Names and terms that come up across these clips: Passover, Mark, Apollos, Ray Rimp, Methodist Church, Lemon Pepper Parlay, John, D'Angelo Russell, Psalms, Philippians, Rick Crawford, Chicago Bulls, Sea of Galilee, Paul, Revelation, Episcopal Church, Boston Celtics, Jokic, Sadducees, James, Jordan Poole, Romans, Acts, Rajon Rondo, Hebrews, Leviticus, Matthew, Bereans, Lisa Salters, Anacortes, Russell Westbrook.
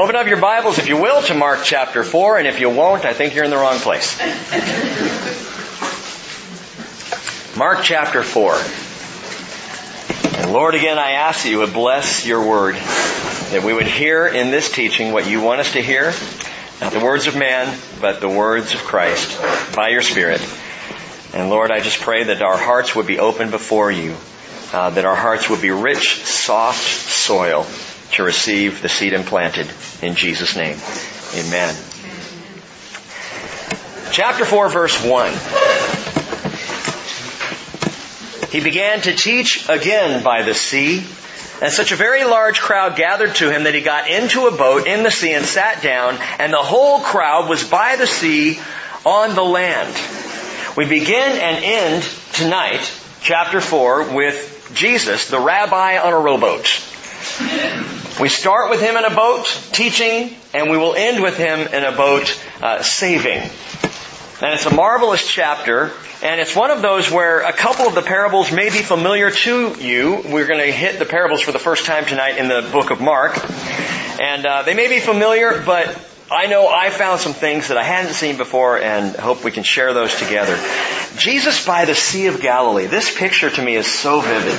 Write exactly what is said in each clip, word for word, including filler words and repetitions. Open up your Bibles, if you will, to Mark chapter four, and if you won't, I think you're in the wrong place. Mark chapter four. And Lord, again, I ask that you would bless your word, that we would hear in this teaching what you want us to hear, not the words of man, but the words of Christ, by your Spirit. And Lord, I just pray that our hearts would be open before you, uh, that our hearts would be rich, soft soil to receive the seed implanted, in Jesus' name. Amen. Chapter four, verse one. He began to teach again by the sea, and such a very large crowd gathered to him that he got into a boat in the sea and sat down, and the whole crowd was by the sea on the land. We begin and end tonight, chapter four, with Jesus, the rabbi on a rowboat. We start with him in a boat, teaching, and we will end with him in a boat, uh, saving. And it's a marvelous chapter, and it's one of those where a couple of the parables may be familiar to you. We're going to hit the parables for the first time tonight in the book of Mark. And uh, they may be familiar, but I know I found some things that I hadn't seen before, and hope we can share those together. Jesus by the Sea of Galilee. This picture to me is so vivid.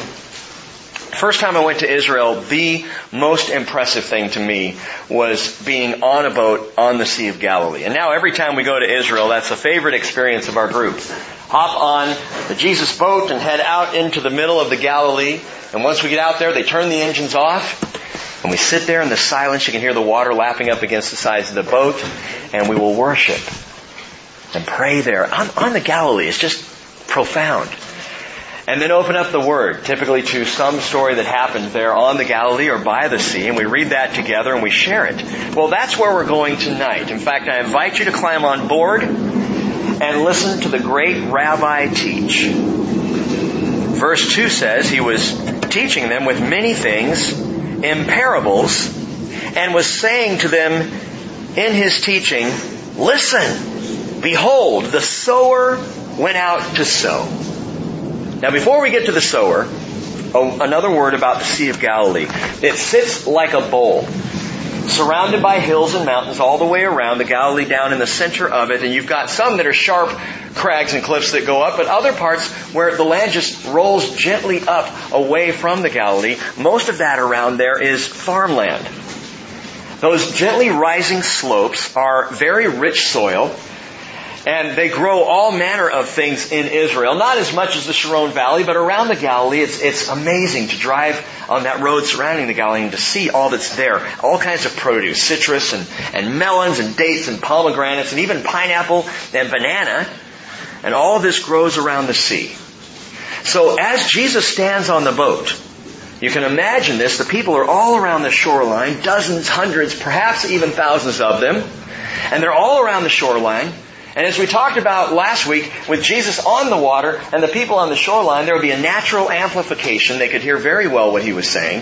First time I went to Israel, the most impressive thing to me was being on a boat on the Sea of Galilee. And now every time we go to Israel, that's a favorite experience of our group. Hop on the Jesus boat and head out into the middle of the Galilee. And once we get out there, they turn the engines off. And we sit there in the silence. You can hear the water lapping up against the sides of the boat. And we will worship and pray there on, on the Galilee. It's just profound. And then open up the Word, typically to some story that happened there on the Galilee or by the sea, and we read that together and we share it. Well, that's where we're going tonight. In fact, I invite you to climb on board and listen to the great rabbi teach. Verse two says, he was teaching them with many things in parables, and was saying to them in his teaching, listen, behold, the sower went out to sow. Now, before we get to the sower, another word about the Sea of Galilee. It sits like a bowl, surrounded by hills and mountains all the way around, the Galilee down in the center of it. And you've got some that are sharp crags and cliffs that go up, but other parts where the land just rolls gently up away from the Galilee. Most of that around there is farmland. Those gently rising slopes are very rich soil, and they grow all manner of things in Israel. Not as much as the Sharon Valley, but around the Galilee, it's, it's amazing to drive on that road surrounding the Galilee and to see all that's there. All kinds of produce, citrus and, and melons and dates and pomegranates and even pineapple and banana. And all this grows around the sea. So as Jesus stands on the boat, you can imagine this. The people are all around the shoreline, dozens, hundreds, perhaps even thousands of them. And they're all around the shoreline. And as we talked about last week, with Jesus on the water and the people on the shoreline, there would be a natural amplification. They could hear very well what he was saying.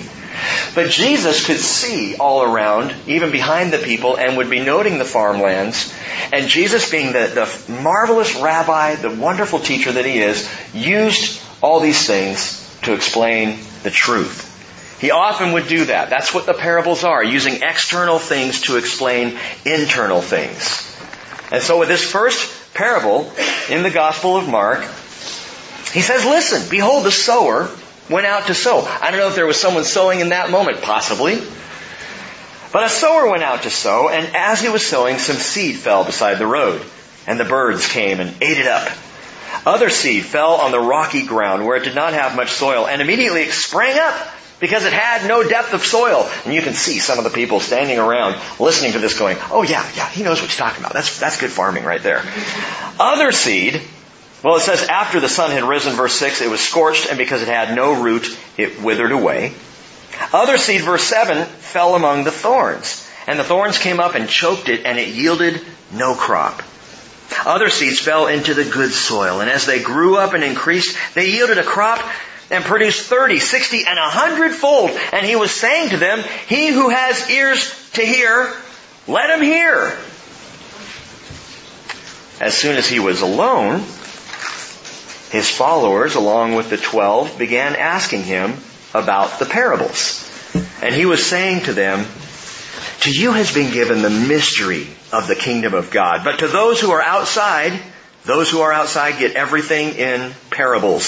But Jesus could see all around, even behind the people, and would be noting the farmlands. And Jesus, being the, the marvelous rabbi, the wonderful teacher that he is, used all these things to explain the truth. He often would do that. That's what the parables are, using external things to explain internal things. And so with this first parable in the Gospel of Mark, he says, listen, behold, the sower went out to sow. I don't know if there was someone sowing in that moment, possibly. But a sower went out to sow, and as he was sowing, some seed fell beside the road, and the birds came and ate it up. Other seed fell on the rocky ground where it did not have much soil, and immediately it sprang up because it had no depth of soil. And you can see some of the people standing around listening to this going, oh yeah, yeah, he knows what he's talking about. That's that's good farming right there. Other seed, well, it says after the sun had risen, verse six, it was scorched, and because it had no root, it withered away. Other seed, verse seven, fell among the thorns. And the thorns came up and choked it, and it yielded no crop. Other seeds fell into the good soil, and as they grew up and increased, they yielded a crop and produced thirty, sixty, and a hundredfold. And he was saying to them, he who has ears to hear, let him hear. As soon as he was alone, his followers, along with the twelve, began asking him about the parables. And he was saying to them, To you has been given the mystery of the kingdom of God. But to those who are outside, those who are outside get everything in parables.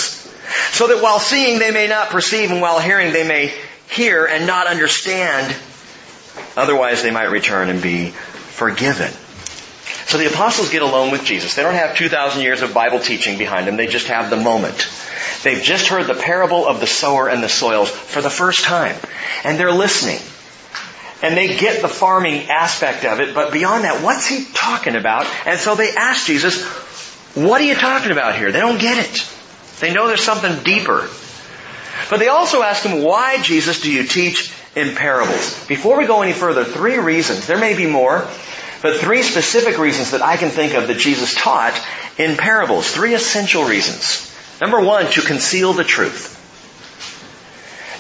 So that while seeing they may not perceive, and while hearing they may hear and not understand. Otherwise they might return and be forgiven. So the apostles get alone with Jesus. They don't have two thousand years of Bible teaching behind them. They just have the moment. They've just heard the parable of the sower and the soils for the first time. And they're listening. And they get the farming aspect of it. But beyond that, what's he talking about? And so they ask Jesus, what are you talking about here? They don't get it. They know there's something deeper. But they also ask him, why, Jesus, do you teach in parables? Before we go any further, three reasons. There may be more, but three specific reasons that I can think of that Jesus taught in parables. Three essential reasons. Number one, to conceal the truth.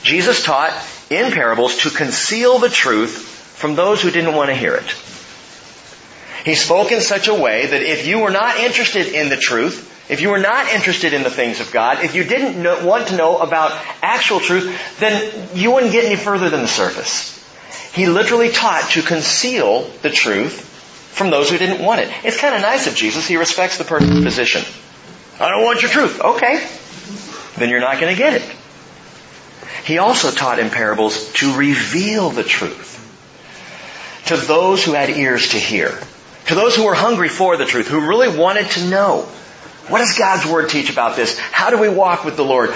Jesus taught in parables to conceal the truth from those who didn't want to hear it. He spoke in such a way that if you were not interested in the truth, if you were not interested in the things of God, if you didn't know, want to know about actual truth, then you wouldn't get any further than the surface. He literally taught to conceal the truth from those who didn't want it. It's kind of nice of Jesus. He respects the person's position. I don't want your truth. Okay. Then you're not going to get it. He also taught in parables to reveal the truth to those who had ears to hear, to those who were hungry for the truth, who really wanted to know. What does God's Word teach about this? How do we walk with the Lord?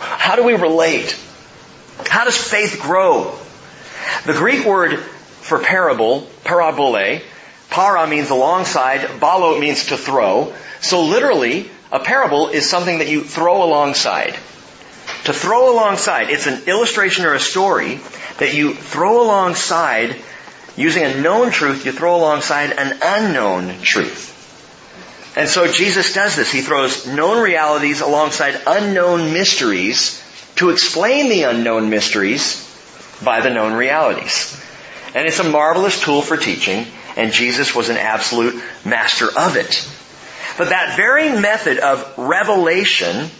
How do we relate? How does faith grow? The Greek word for parable, parabole, para means alongside, balo means to throw. So literally, a parable is something that you throw alongside. To throw alongside, it's an illustration or a story that you throw alongside, using a known truth, you throw alongside an unknown truth. And so Jesus does this. He throws known realities alongside unknown mysteries to explain the unknown mysteries by the known realities. And it's a marvelous tool for teaching, and Jesus was an absolute master of it. But that very method of revelation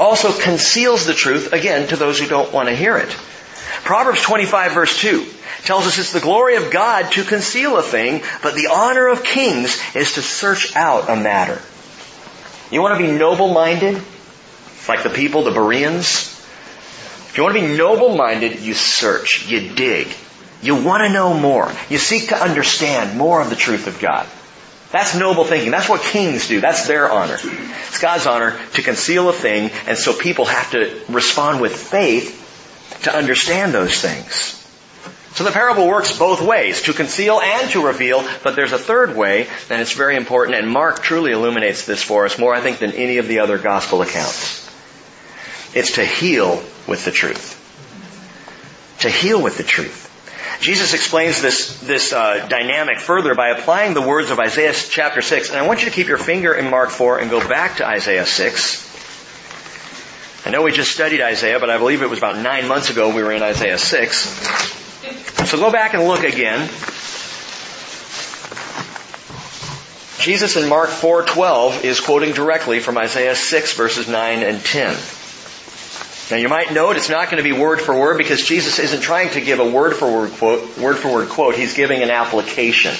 also conceals the truth, again, to those who don't want to hear it. Proverbs twenty-five verse two tells us it's the glory of God to conceal a thing, but the honor of kings is to search out a matter. You want to be noble-minded? Like the people, the Bereans? If you want to be noble-minded, you search, you dig. You want to know more. You seek to understand more of the truth of God. That's noble thinking. That's what kings do. That's their honor. It's God's honor to conceal a thing, and so people have to respond with faith to understand those things. So the parable works both ways, to conceal and to reveal, but there's a third way, and it's very important, and Mark truly illuminates this for us more, I think, than any of the other gospel accounts. It's to heal with the truth. To heal with the truth. Jesus explains this, this uh, dynamic further by applying the words of Isaiah chapter six, and I want you to keep your finger in Mark four and go back to Isaiah six. I know we just studied Isaiah, but I believe it was about nine months ago we were in Isaiah six. So go back and look again. Jesus in Mark four twelve is quoting directly from Isaiah six verses nine and ten. Now you might note it's not going to be word for word because Jesus isn't trying to give a word for word quote. Word for word quote. He's giving an application.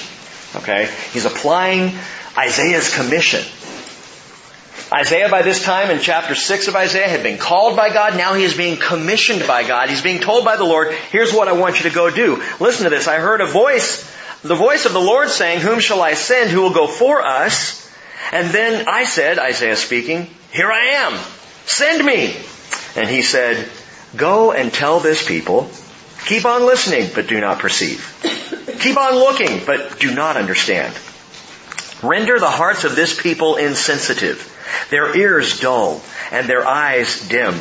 Okay? He's applying Isaiah's commission. Isaiah, by this time in chapter six of Isaiah, had been called by God. Now he is being commissioned by God. He's being told by the Lord, here's what I want you to go do. Listen to this. I heard a voice, the voice of the Lord saying, whom shall I send? Who will go for us? And then I said, Isaiah speaking, here I am. Send me. And he said, go and tell this people, keep on listening, but do not perceive. Keep on looking, but do not understand. Render the hearts of this people insensitive, their ears dull, and their eyes dim.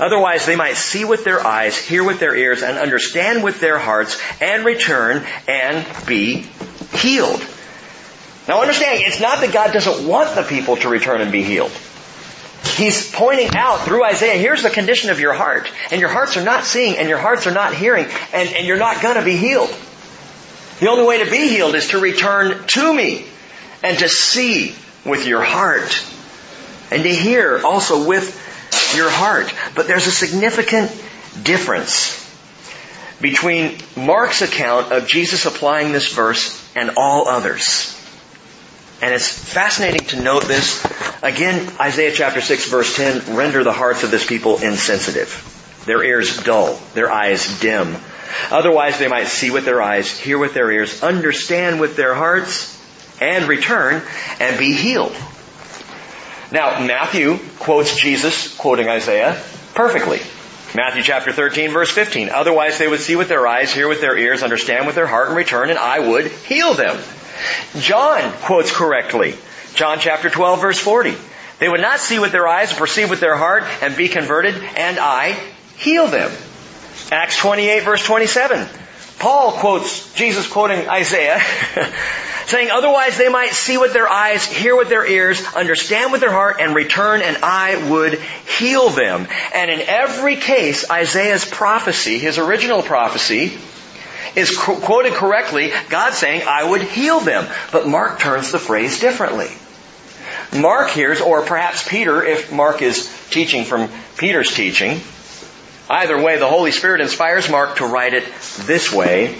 Otherwise they might see with their eyes, hear with their ears, and understand with their hearts, and return and be healed. Now understand, it's not that God doesn't want the people to return and be healed. He's pointing out through Isaiah, here's the condition of your heart, and your hearts are not seeing, and your hearts are not hearing, and, and you're not going to be healed. The only way to be healed is to return to me, and to see with your heart, and to hear also with your heart. But there's a significant difference. between Mark's account of Jesus applying this verse and all others. And it's fascinating to note this. Again, Isaiah chapter six, verse ten, render the hearts of this people insensitive, their ears dull, their eyes dim. Otherwise they might see with their eyes, hear with their ears, understand with their hearts, and return and be healed. Now, Matthew quotes Jesus, quoting Isaiah, perfectly. Matthew chapter thirteen, verse fifteen. Otherwise they would see with their eyes, hear with their ears, understand with their heart, and return, and I would heal them. John quotes correctly. John chapter twelve, verse forty. They would not see with their eyes, perceive with their heart, and be converted, and I heal them. Acts twenty-eight, verse twenty-seven. Paul quotes Jesus quoting Isaiah, saying, otherwise they might see with their eyes, hear with their ears, understand with their heart, and return, and I would heal them. And in every case, Isaiah's prophecy, his original prophecy, is qu- quoted correctly, God saying, I would heal them. But Mark turns the phrase differently. Mark hears, or perhaps Peter, if Mark is teaching from Peter's teaching, either way, the Holy Spirit inspires Mark to write it this way.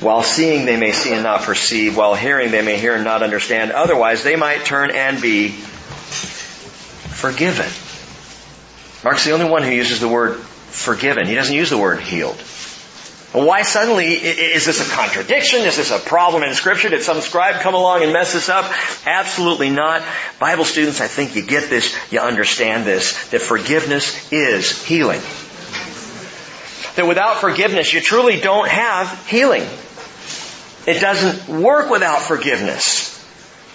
While seeing, they may see and not perceive. While hearing, they may hear and not understand. Otherwise, they might turn and be forgiven. Mark's the only one who uses the word forgiven. He doesn't use the word healed. Why suddenly is this a contradiction? Is this a problem in Scripture? Did some scribe come along and mess this up? Absolutely not. Bible students, I think you get this, you understand this, that forgiveness is healing. That without forgiveness, you truly don't have healing. It doesn't work without forgiveness.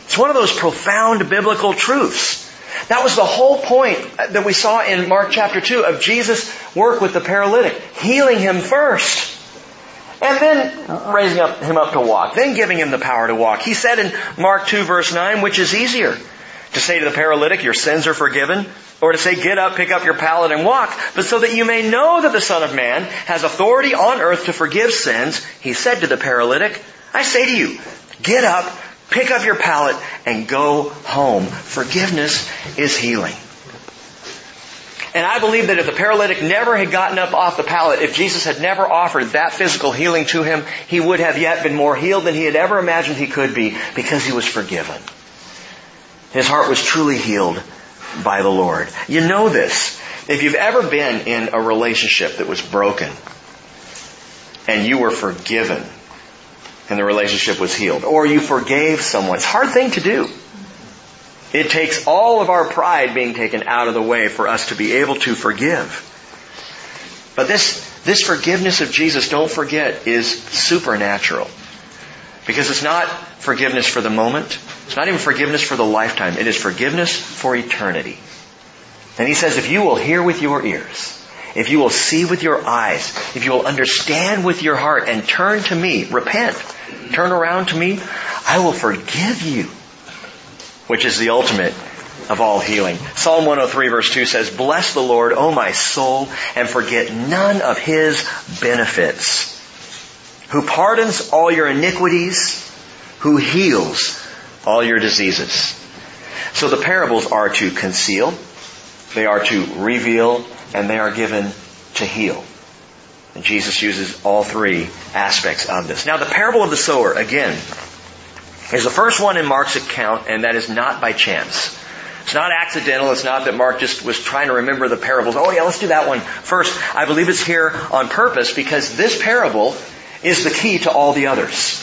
It's one of those profound biblical truths. That was the whole point that we saw in Mark chapter two of Jesus' work with the paralytic, healing him first, and then raising up him up to walk, then giving him the power to walk. He said in Mark two verse nine, which is easier, to say to the paralytic, your sins are forgiven, or to say, get up, pick up your pallet, and walk. But so that you may know that the Son of Man has authority on earth to forgive sins, he said to the paralytic, I say to you, get up, pick up your pallet, and go home. Forgiveness is healing. And I believe that if the paralytic never had gotten up off the pallet, if Jesus had never offered that physical healing to him, he would have yet been more healed than he had ever imagined he could be, because he was forgiven. His heart was truly healed by the Lord. You know this. If you've ever been in a relationship that was broken and you were forgiven and the relationship was healed, or you forgave someone, it's a hard thing to do. It takes all of our pride being taken out of the way for us to be able to forgive. But this, this forgiveness of Jesus, don't forget, is supernatural. Because it's not forgiveness for the moment. It's not even forgiveness for the lifetime. It is forgiveness for eternity. And he says, if you will hear with your ears, if you will see with your eyes, if you will understand with your heart and turn to me, repent, turn around to me, I will forgive you, which is the ultimate of all healing. Psalm one oh three verse two says, bless the Lord, O my soul, and forget none of his benefits, who pardons all your iniquities, who heals all your diseases. So the parables are to conceal, they are to reveal, and they are given to heal. And Jesus uses all three aspects of this. Now the parable of the sower, again, is the first one in Mark's account, and that is not by chance. It's not accidental. It's not that Mark just was trying to remember the parables. Oh yeah, let's do that one first. I believe it's here on purpose because this parable is the key to all the others.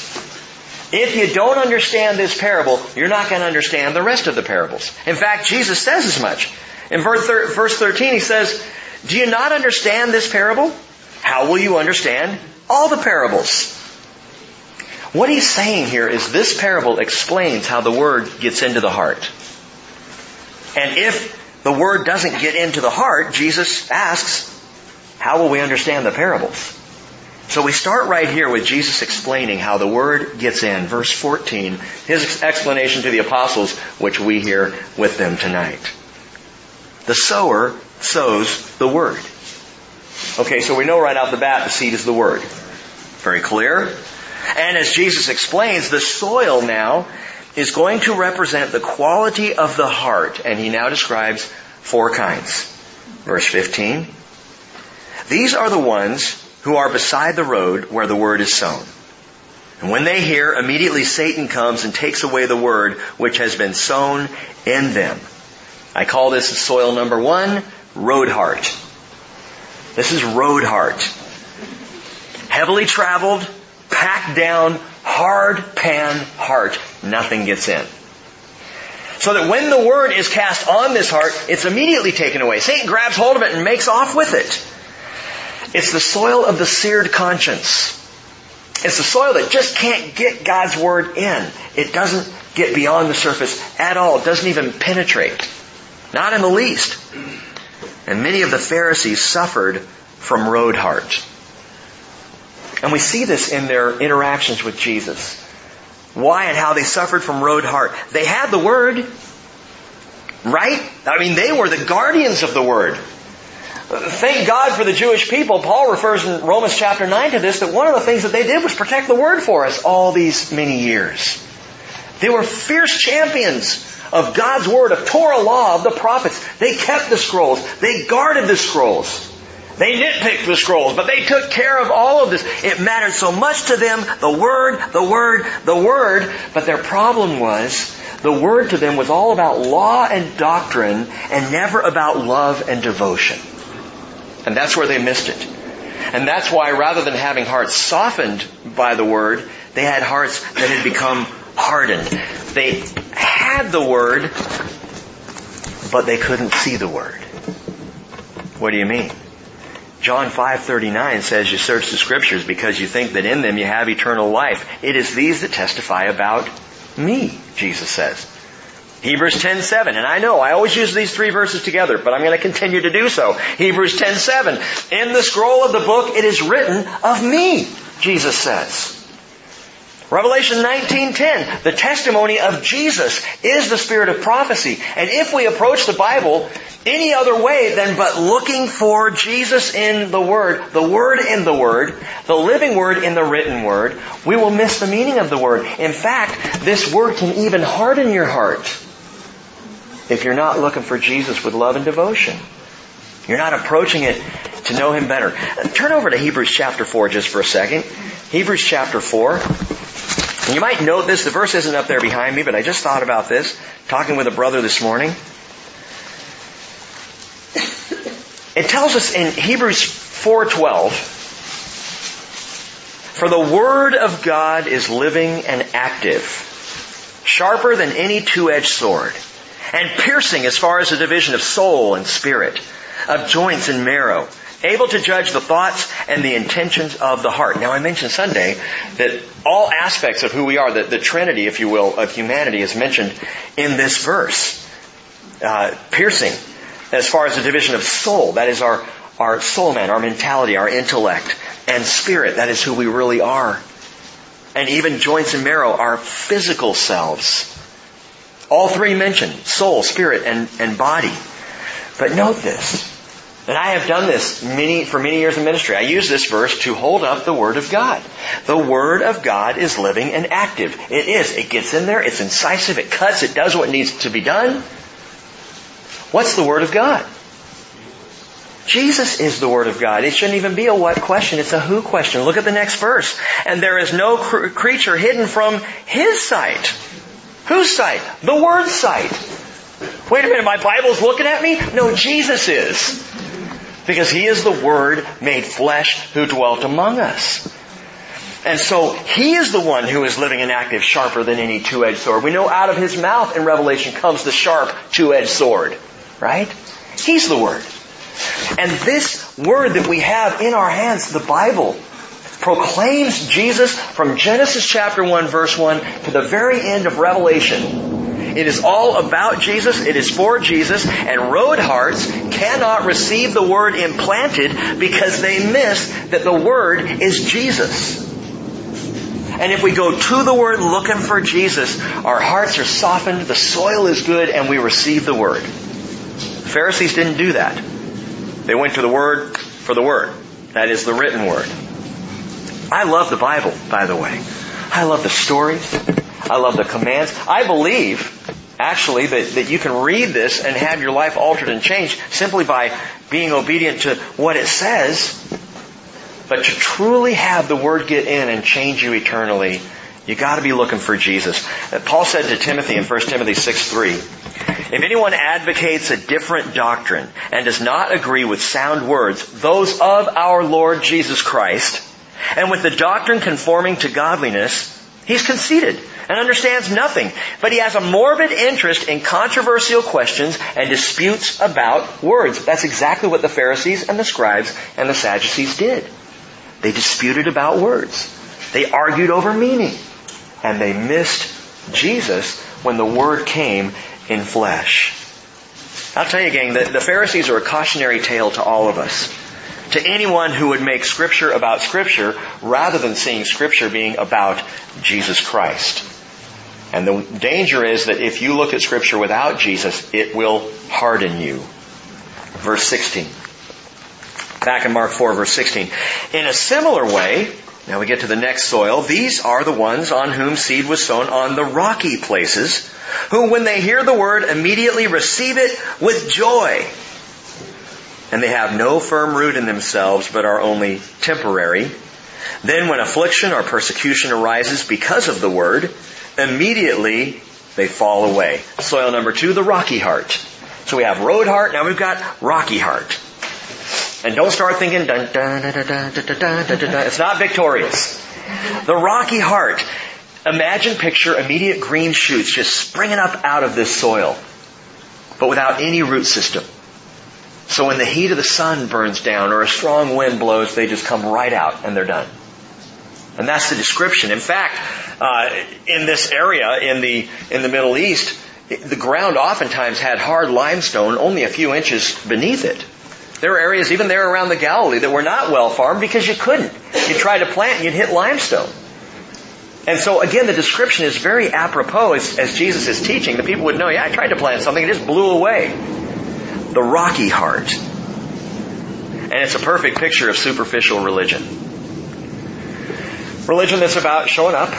If you don't understand this parable, you're not going to understand the rest of the parables. In fact, Jesus says as much. In verse thirteen, he says, do you not understand this parable? How will you understand all the parables? What he's saying here is this parable explains how the Word gets into the heart. And if the Word doesn't get into the heart, Jesus asks, how will we understand the parables? So we start right here with Jesus explaining how the Word gets in. Verse fourteen, his explanation to the apostles, which we hear with them tonight. The sower sows the Word. Okay, so we know right off the bat the seed is the Word. Very clear. And as Jesus explains, the soil now is going to represent the quality of the heart. And he now describes four kinds. Verse fifteen, these are the ones who are beside the road where the word is sown. And when they hear, immediately Satan comes and takes away the word which has been sown in them. I call this soil number one, road heart. This is road heart. Heavily traveled, packed down, hard pan heart. Nothing gets in. So that when the word is cast on this heart, it's immediately taken away. Satan grabs hold of it and makes off with it. It's the soil of the seared conscience. It's the soil that just can't get God's word in. It doesn't get beyond the surface at all. It doesn't even penetrate. Not in the least. And many of the Pharisees suffered from road heart. And we see this in their interactions with Jesus. Why and how they suffered from road heart. They had the Word, right? I mean, they were the guardians of the Word. Thank God for the Jewish people. Paul refers in Romans chapter nine to this, that one of the things that they did was protect the Word for us all these many years. They were fierce champions of God's Word, of Torah law, of the prophets. They kept the scrolls. They guarded the scrolls. They nitpicked the scrolls, but they took care of all of this. It mattered so much to them, the Word, the Word, the Word. But their problem was, the Word to them was all about law and doctrine and never about love and devotion. And that's where they missed it. And that's why rather than having hearts softened by the Word, they had hearts that had become hardened. They had the Word, but they couldn't see the Word. What do you mean? John five thirty-nine says, you search the Scriptures because you think that in them you have eternal life. It is these that testify about me, Jesus says. Hebrews ten seven, and I know I always use these three verses together, but I'm going to continue to do so. Hebrews ten seven, in the scroll of the book it is written of me, Jesus says. Revelation nineteen ten, the testimony of Jesus is the spirit of prophecy. And if we approach the Bible any other way than but looking for Jesus in the Word, the Word in the Word, the living Word in the written Word, we will miss the meaning of the Word. In fact, this Word can even harden your heart if you're not looking for Jesus with love and devotion. You're not approaching it to know Him better. Turn over to Hebrews chapter four just for a second. Hebrews chapter four. And you might note this, the verse isn't up there behind me, but I just thought about this, talking with a brother this morning. It tells us in Hebrews four twelve, for the Word of God is living and active, sharper than any two-edged sword, and piercing as far as the division of soul and spirit, of joints and marrow, able to judge the thoughts and the intentions of the heart. Now, I mentioned Sunday that all aspects of who we are, the, the Trinity, if you will, of humanity is mentioned in this verse. Uh, piercing, as far as the division of soul, that is our, our soul man, our mentality, our intellect, and spirit, that is who we really are. And even joints and marrow, our physical selves. All three mentioned, soul, spirit, and, and body. But note this. And I have done this many for many years in ministry. I use this verse to hold up the Word of God. The Word of God is living and active. It is. It gets in there. It's incisive. It cuts. It does what needs to be done. What's the Word of God? Jesus is the Word of God. It shouldn't even be a what question. It's a who question. Look at the next verse. And there is no cr- creature hidden from His sight. Whose sight? The Word's sight. Wait a minute, my Bible's looking at me? No, Jesus is. Because He is the Word made flesh who dwelt among us. And so, He is the one who is living and active, sharper than any two-edged sword. We know out of His mouth in Revelation comes the sharp two-edged sword. Right? He's the Word. And this Word that we have in our hands, the Bible, proclaims Jesus from Genesis chapter one, verse one, to the very end of Revelation. It is all about Jesus. It is for Jesus. And road hearts cannot receive the Word implanted because they miss that the Word is Jesus. And if we go to the Word looking for Jesus, our hearts are softened, the soil is good, and we receive the Word. The Pharisees didn't do that. They went to the Word for the Word. That is the written Word. I love the Bible, by the way. I love the stories. I love the commands. I believe, actually, that, that you can read this and have your life altered and changed simply by being obedient to what it says. But to truly have the Word get in and change you eternally, you got to be looking for Jesus. Paul said to Timothy in First Timothy six three, if anyone advocates a different doctrine and does not agree with sound words, those of our Lord Jesus Christ, and with the doctrine conforming to godliness, he's conceited and understands nothing, but he has a morbid interest in controversial questions and disputes about words. That's exactly what the Pharisees and the scribes and the Sadducees did. They disputed about words. They argued over meaning. And they missed Jesus when the Word came in flesh. I'll tell you, gang, the, the Pharisees are a cautionary tale to all of us. To anyone who would make Scripture about Scripture rather than seeing Scripture being about Jesus Christ. And the danger is that if you look at Scripture without Jesus, it will harden you. Verse sixteen. Back in Mark four, verse sixteen. In a similar way, now we get to the next soil, these are the ones on whom seed was sown on the rocky places, who when they hear the word immediately receive it with joy. And they have no firm root in themselves, but are only temporary. Then when affliction or persecution arises because of the word, immediately they fall away. Soil number two, the rocky heart. So we have road heart, now we've got rocky heart. And don't start thinking, dun, dun, dun, dun, dun, dun, dun, dun, dun. It's not victorious. The rocky heart. Imagine, picture immediate green shoots just springing up out of this soil, but without any root system. So when the heat of the sun burns down or a strong wind blows, they just come right out and they're done. And that's the description. In fact, uh, in this area, in the in the Middle East, the ground oftentimes had hard limestone only a few inches beneath it. There were areas even there around the Galilee that were not well farmed because you couldn't. You tried to plant and you'd hit limestone. And so again, the description is very apropos as, as Jesus is teaching. The people would know, yeah, I tried to plant something, it just blew away. The rocky heart. And it's a perfect picture of superficial religion. Religion that's about showing up.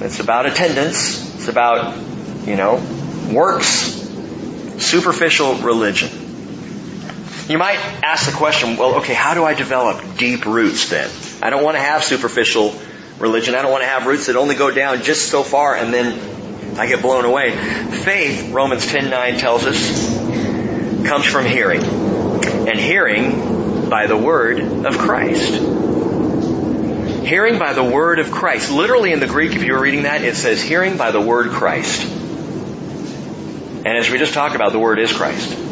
It's about attendance. It's about, you know, works. Superficial religion. You might ask the question, well, okay, how do I develop deep roots then? I don't want to have superficial religion. I don't want to have roots that only go down just so far and then I get blown away. Faith, Romans ten nine tells us, comes from hearing. And hearing by the word of Christ. Hearing by the word of Christ. Literally in the Greek, if you were reading that, it says hearing by the word Christ. And as we just talked about, the word is Christ.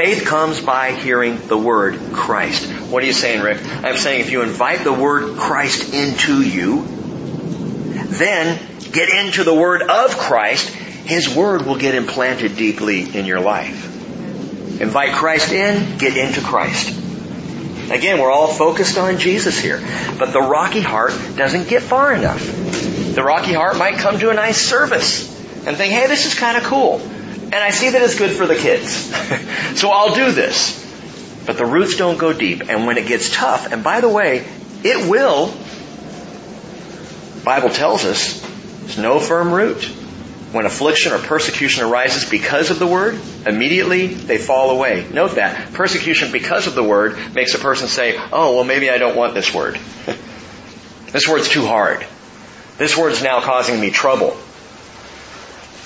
Faith comes by hearing the word Christ. What are you saying, Rick? I'm saying if you invite the word Christ into you, then get into the word of Christ, His word will get implanted deeply in your life. Invite Christ in, get into Christ. Again, we're all focused on Jesus here. But the rocky heart doesn't get far enough. The rocky heart might come to a nice service and think, hey, this is kind of cool. And I see that it's good for the kids. So I'll do this. But the roots don't go deep. And when it gets tough, and by the way, it will, the Bible tells us, there's no firm root. When affliction or persecution arises because of the word, immediately they fall away. Note that. Persecution because of the word makes a person say, oh, well, maybe I don't want this word. This word's too hard. This word's now causing me trouble.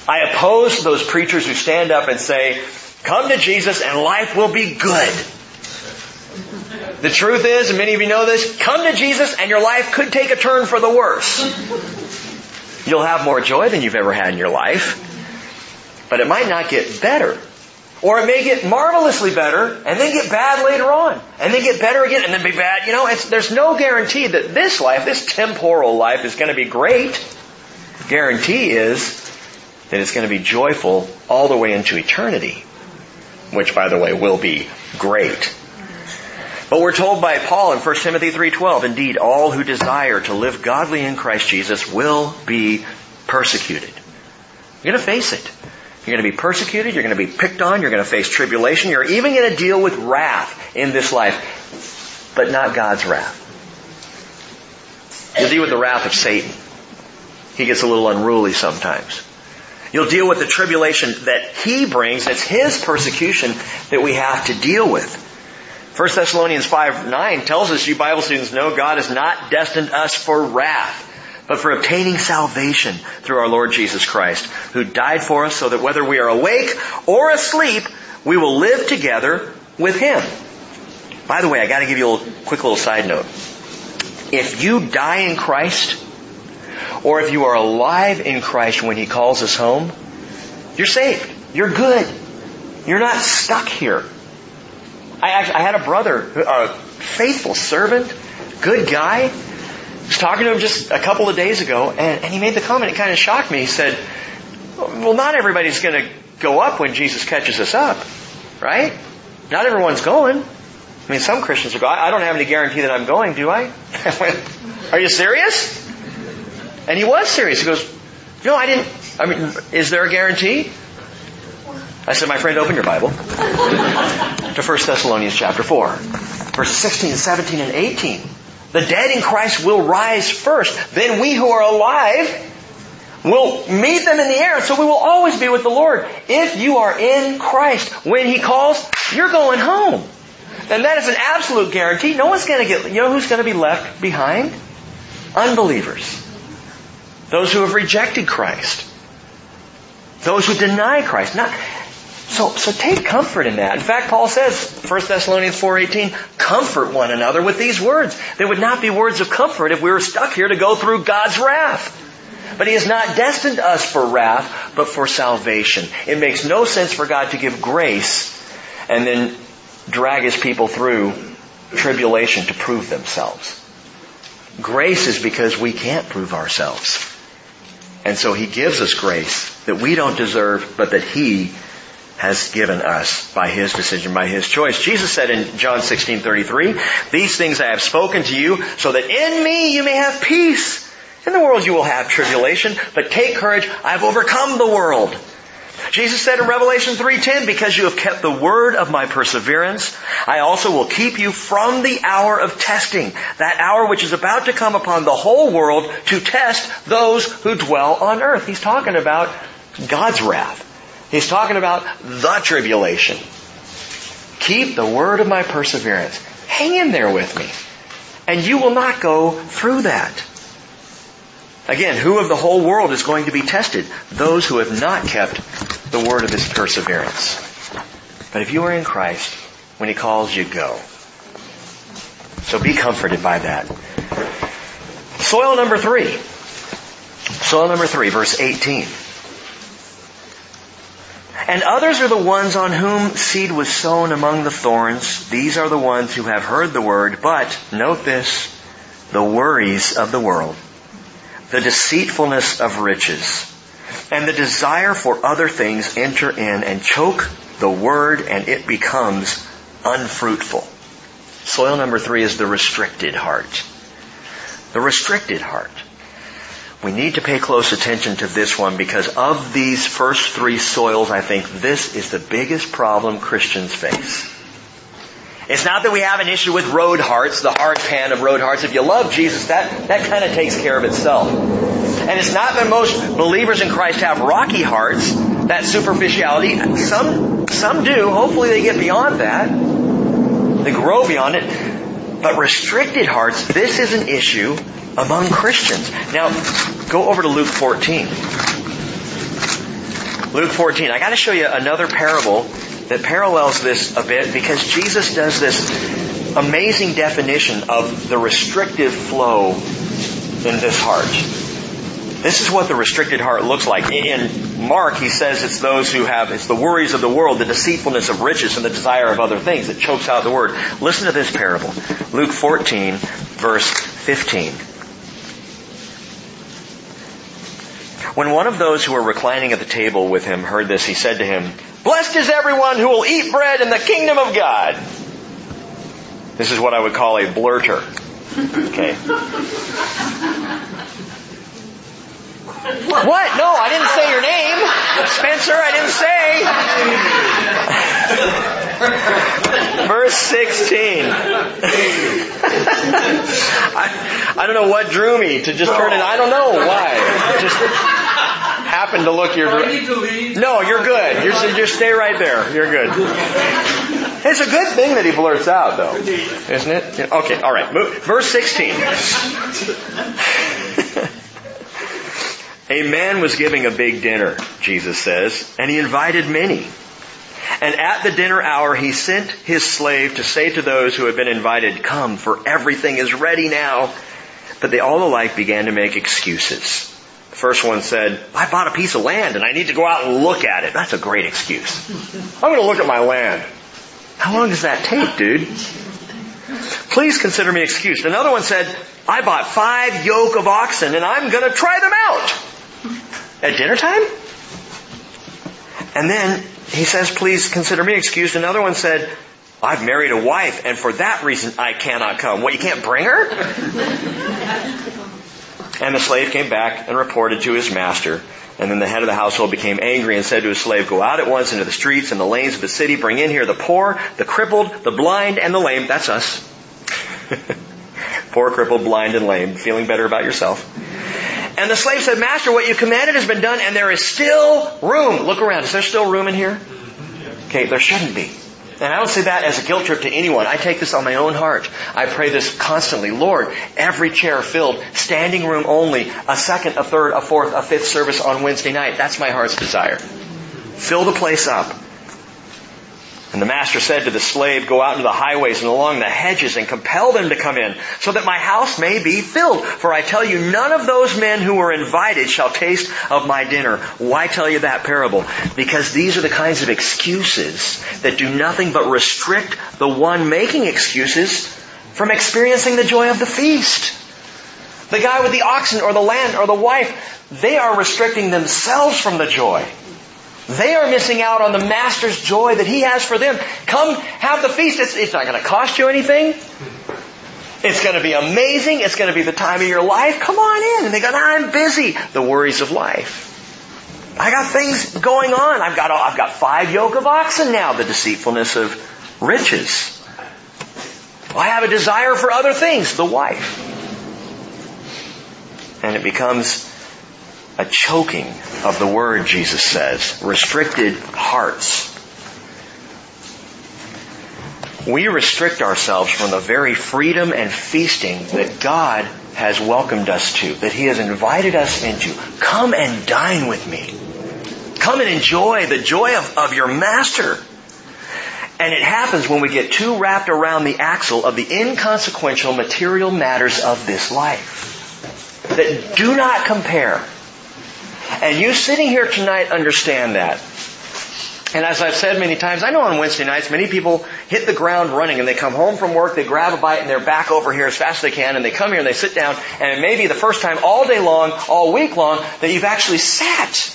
I oppose those preachers who stand up and say, come to Jesus and life will be good. The truth is, and many of you know this, come to Jesus and your life could take a turn for the worse. You'll have more joy than you've ever had in your life. But it might not get better. Or it may get marvelously better and then get bad later on. And then get better again and then be bad. You know, it's, there's no guarantee that this life, this temporal life, is going to be great. The guarantee is that it's going to be joyful all the way into eternity. Which, by the way, will be great. But we're told by Paul in First Timothy three twelve, indeed, all who desire to live godly in Christ Jesus will be persecuted. You're going to face it. You're going to be persecuted. You're going to be picked on. You're going to face tribulation. You're even going to deal with wrath in this life, but not God's wrath. You'll deal with the wrath of Satan. He gets a little unruly sometimes. You'll deal with the tribulation that he brings. It's his persecution that we have to deal with. First Thessalonians five nine tells us, you Bible students know God has not destined us for wrath, but for obtaining salvation through our Lord Jesus Christ, who died for us so that whether we are awake or asleep, we will live together with Him. By the way, I got to give you a little, quick little side note. If you die in Christ, or if you are alive in Christ when He calls us home, you're saved. You're good. You're not stuck here. I, actually, I had a brother, a faithful servant, good guy. I was talking to him just a couple of days ago, and, and he made the comment. It kind of shocked me. He said, well, not everybody's going to go up when Jesus catches us up, right? Not everyone's going. I mean, some Christians will go, I don't have any guarantee that I'm going, do I? I went, are you serious? And he was serious. He goes, no, I didn't. I mean, is there a guarantee? I said, my friend, open your Bible to First Thessalonians chapter four, verses sixteen, seventeen, and eighteen. The dead in Christ will rise first. Then we who are alive will meet them in the air. So we will always be with the Lord. If you are in Christ, when He calls, you're going home. And that is an absolute guarantee. No one's going to get, you know who's going to be left behind? Unbelievers. Those who have rejected Christ. Those who deny Christ. Not, so, so take comfort in that. In fact, Paul says, First Thessalonians four eighteen, comfort one another with these words. They would not be words of comfort if we were stuck here to go through God's wrath. But He has not destined us for wrath, but for salvation. It makes no sense for God to give grace and then drag His people through tribulation to prove themselves. Grace is because we can't prove ourselves. And so He gives us grace that we don't deserve, but that He has given us by His decision, by His choice. Jesus said in John sixteen thirty-three, these things I have spoken to you, so that in me you may have peace. In the world you will have tribulation, but take courage, I have overcome the world. Jesus said in Revelation three ten, because you have kept the word of my perseverance, I also will keep you from the hour of testing, that hour which is about to come upon the whole world to test those who dwell on earth. He's talking about God's wrath. He's talking about the tribulation. Keep the word of my perseverance. Hang in there with me, and you will not go through that. Again, who of the whole world is going to be tested? Those who have not kept the word of His perseverance. But if you are in Christ, when He calls, you go. So be comforted by that. Soil number three. Soil number three, verse eighteen. And others are the ones on whom seed was sown among the thorns. These are the ones who have heard the word, but, note this, the worries of the world, the deceitfulness of riches, and the desire for other things enter in and choke the word, and it becomes unfruitful. Soil number three is the restricted heart. The restricted heart. We need to pay close attention to this one because of these first three soils, I think this is the biggest problem Christians face. It's not that we have an issue with road hearts, the hard pan of road hearts. If you love Jesus, that, that kind of takes care of itself. And it's not that most believers in Christ have rocky hearts, that superficiality. Some, some do. Hopefully they get beyond that. They grow beyond it. But restricted hearts, this is an issue among Christians. Now, go over to Luke fourteen. Luke fourteen. I got to show you another parable that parallels this a bit because Jesus does this amazing definition of the restrictive flow in this heart. This is what the restricted heart looks like. In Mark, he says it's those who have, it's the worries of the world, the deceitfulness of riches, and the desire of other things. It chokes out the word. Listen to this parable. Luke fourteen, verse fifteen. When one of those who were reclining at the table with him heard this, he said to him, blessed is everyone who will eat bread in the kingdom of God. This is what I would call a blurter. Okay. What? No, I didn't say your name. Spencer, I didn't say. Verse sixteen. I, I don't know what drew me to just turn it. I don't know why. Just... happened to look your... I need to leave. No, you're good. You're, you're stay right there. You're good. It's a good thing that he blurts out, though. Isn't it? Okay, all right. Verse sixteen. A man was giving a big dinner, Jesus says, and he invited many. And at the dinner hour, he sent his slave to say to those who had been invited, "Come, for everything is ready now." But they all alike began to make excuses. The first one said, "I bought a piece of land and I need to go out and look at it." That's a great excuse. I'm going to look at my land. How long does that take, dude? Please consider me excused. Another one said, "I bought five yoke of oxen and I'm going to try them out at dinner time." And then he says, "Please consider me excused." Another one said, "I've married a wife, and for that reason I cannot come." What, you can't bring her? And the slave came back and reported to his master. And then the head of the household became angry and said to his slave, "Go out at once into the streets and the lanes of the city. Bring in here the poor, the crippled, the blind, and the lame." That's us. Poor, crippled, blind, and lame. Feeling better about yourself. And the slave said, "Master, what you commanded has been done, and there is still room." Look around. Is there still room in here? Okay, there shouldn't be. And I don't say that as a guilt trip to anyone. I take this on my own heart. I pray this constantly. Lord, every chair filled, standing room only, a second, a third, a fourth, a fifth service on Wednesday night. That's my heart's desire. Fill the place up. And the master said to the slave, "Go out into the highways and along the hedges and compel them to come in, so that my house may be filled. For I tell you, none of those men who were invited shall taste of my dinner." Why tell you that parable? Because these are the kinds of excuses that do nothing but restrict the one making excuses from experiencing the joy of the feast. The guy with the oxen or the land or the wife, they are restricting themselves from the joy. They are missing out on the Master's joy that He has for them. Come have the feast. It's, it's not going to cost you anything. It's going to be amazing. It's going to be the time of your life. Come on in. And they go, "I'm busy." The worries of life. I got things going on. I've got I've got five yoke of oxen now. The deceitfulness of riches. I have a desire for other things. The wife. And it becomes a choking of the Word, Jesus says. Restricted hearts. We restrict ourselves from the very freedom and feasting that God has welcomed us to, that He has invited us into. Come and dine with me. Come and enjoy the joy of, of your Master. And it happens when we get too wrapped around the axle of the inconsequential material matters of this life that do not compare. And you sitting here tonight understand that. And as I've said many times, I know on Wednesday nights many people hit the ground running and they come home from work, they grab a bite and they're back over here as fast as they can and they come here and they sit down and it may be the first time all day long, all week long, that you've actually sat.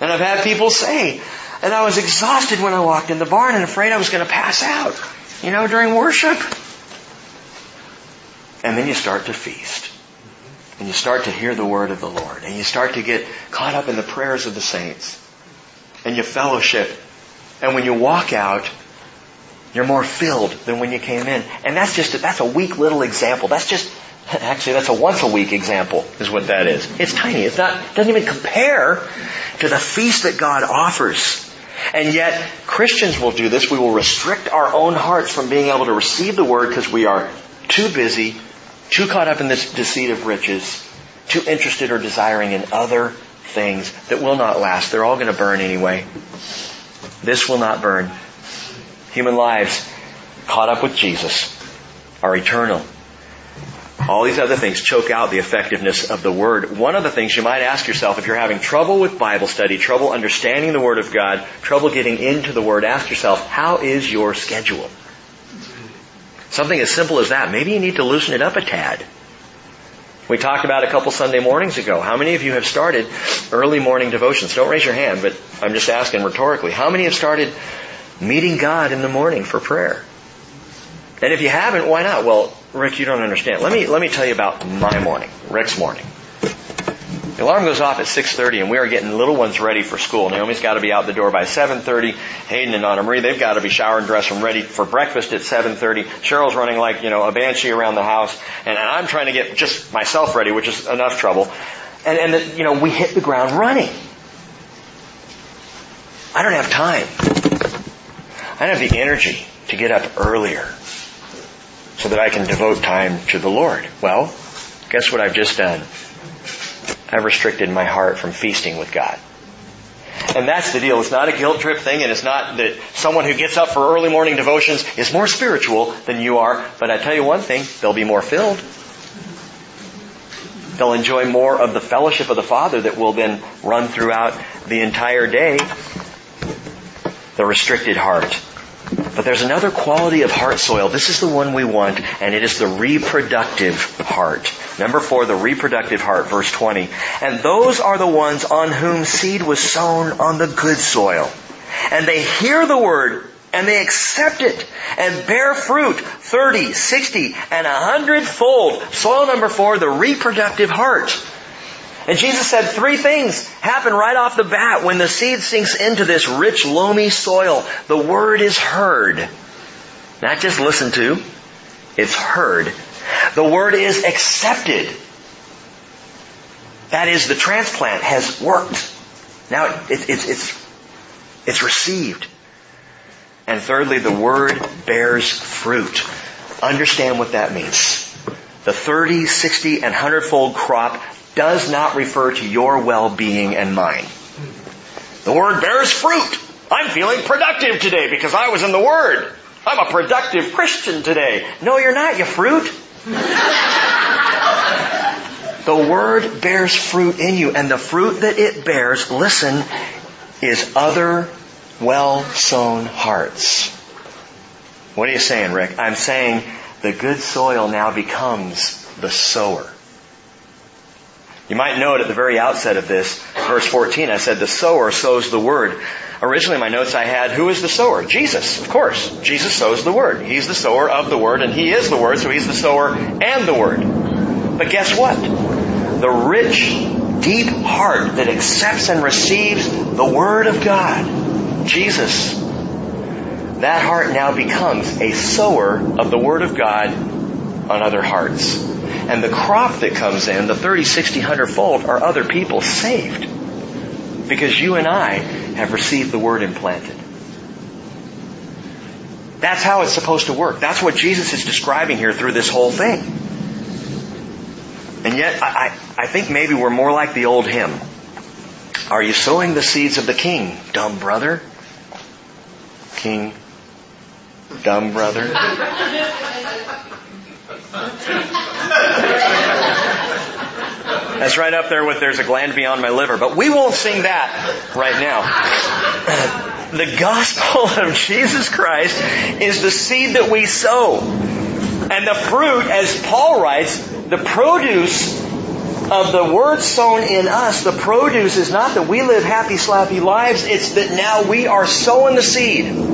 And I've had people say, "And I was exhausted when I walked in the barn and afraid I was going to pass out, you know, during worship." And then you start to feast. And you start to hear the word of the Lord. And you start to get caught up in the prayers of the saints. And you fellowship. And when you walk out, you're more filled than when you came in. And that's just a, that's a weak little example. That's just, actually, that's a once-a-week example is what that is. It's tiny. It's not, it doesn't even compare to the feast that God offers. And yet, Christians will do this. We will restrict our own hearts from being able to receive the Word because we are too busy, too caught up in this deceit of riches, too interested or desiring in other things that will not last. They're all going to burn anyway. This will not burn. Human lives caught up with Jesus are eternal. All these other things choke out the effectiveness of the Word. One of the things you might ask yourself if you're having trouble with Bible study, trouble understanding the Word of God, trouble getting into the Word, ask yourself, how is your schedule? Something as simple as that. Maybe you need to loosen it up a tad. We talked about a couple Sunday mornings ago. How many of you have started early morning devotions? Don't raise your hand, but I'm just asking rhetorically. How many have started meeting God in the morning for prayer? And if you haven't, why not? Well, Rick, you don't understand. Let me let me tell you about my morning, Rick's morning. The alarm goes off at six thirty, and we are getting little ones ready for school. Naomi's got to be out the door by seven thirty. Hayden and Anna Marie, they've got to be showered and dressed and ready for breakfast at seven thirty. Cheryl's running like, you know, a banshee around the house. And I'm trying to get just myself ready, which is enough trouble. And, and the, you know, we hit the ground running. I don't have time. I don't have the energy to get up earlier so that I can devote time to the Lord. Well, guess what I've just done? I've restricted my heart from feasting with God. And that's the deal. It's not a guilt trip thing, and it's not that someone who gets up for early morning devotions is more spiritual than you are. But I tell you one thing, they'll be more filled. They'll enjoy more of the fellowship of the Father that will then run throughout the entire day. The restricted heart. But there's another quality of heart soil. This is the one we want, and it is the reproductive heart. Number four, the reproductive heart, verse twenty. And those are the ones on whom seed was sown on the good soil. And they hear the word, and they accept it, and bear fruit, thirty, sixty, and a hundredfold. Soil number four, the reproductive heart. And Jesus said three things happen right off the bat when the seed sinks into this rich, loamy soil. The word is heard. Not just listened to, it's heard. The word is accepted. That is, the transplant has worked. Now it, it, it, it's, it's received. And thirdly, the word bears fruit. Understand what that means. The thirty, sixty, and hundredfold crop does not refer to your well-being and mine. The Word bears fruit. I'm feeling productive today because I was in the Word. I'm a productive Christian today. No, you're not, you fruit. The Word bears fruit in you, and the fruit that it bears, listen, is other well-sown hearts. What are you saying, Rick? I'm saying the good soil now becomes the sower. You might note at the very outset of this, verse fourteen, I said, the sower sows the word. Originally, in my notes I had, who is the sower? Jesus, of course. Jesus sows the word. He's the sower of the word, and He is the word, so He's the sower and the word. But guess what? The rich, deep heart that accepts and receives the word of God, Jesus, that heart now becomes a sower of the word of God on other hearts. And the crop that comes in, the thirty, sixty, hundredfold, are other people saved. Because you and I have received the Word implanted. That's how it's supposed to work. That's what Jesus is describing here through this whole thing. And yet, I, I, I think maybe we're more like the old hymn. Are you sowing the seeds of the king, dumb brother? King, dumb brother? That's right up there with There's a Gland Beyond My Liver. But we won't sing that right now. The gospel of Jesus Christ is the seed that we sow. And the fruit, as Paul writes, the produce of the word sown in us, the produce is not that we live happy, slappy lives. It's that now we are sowing the seed.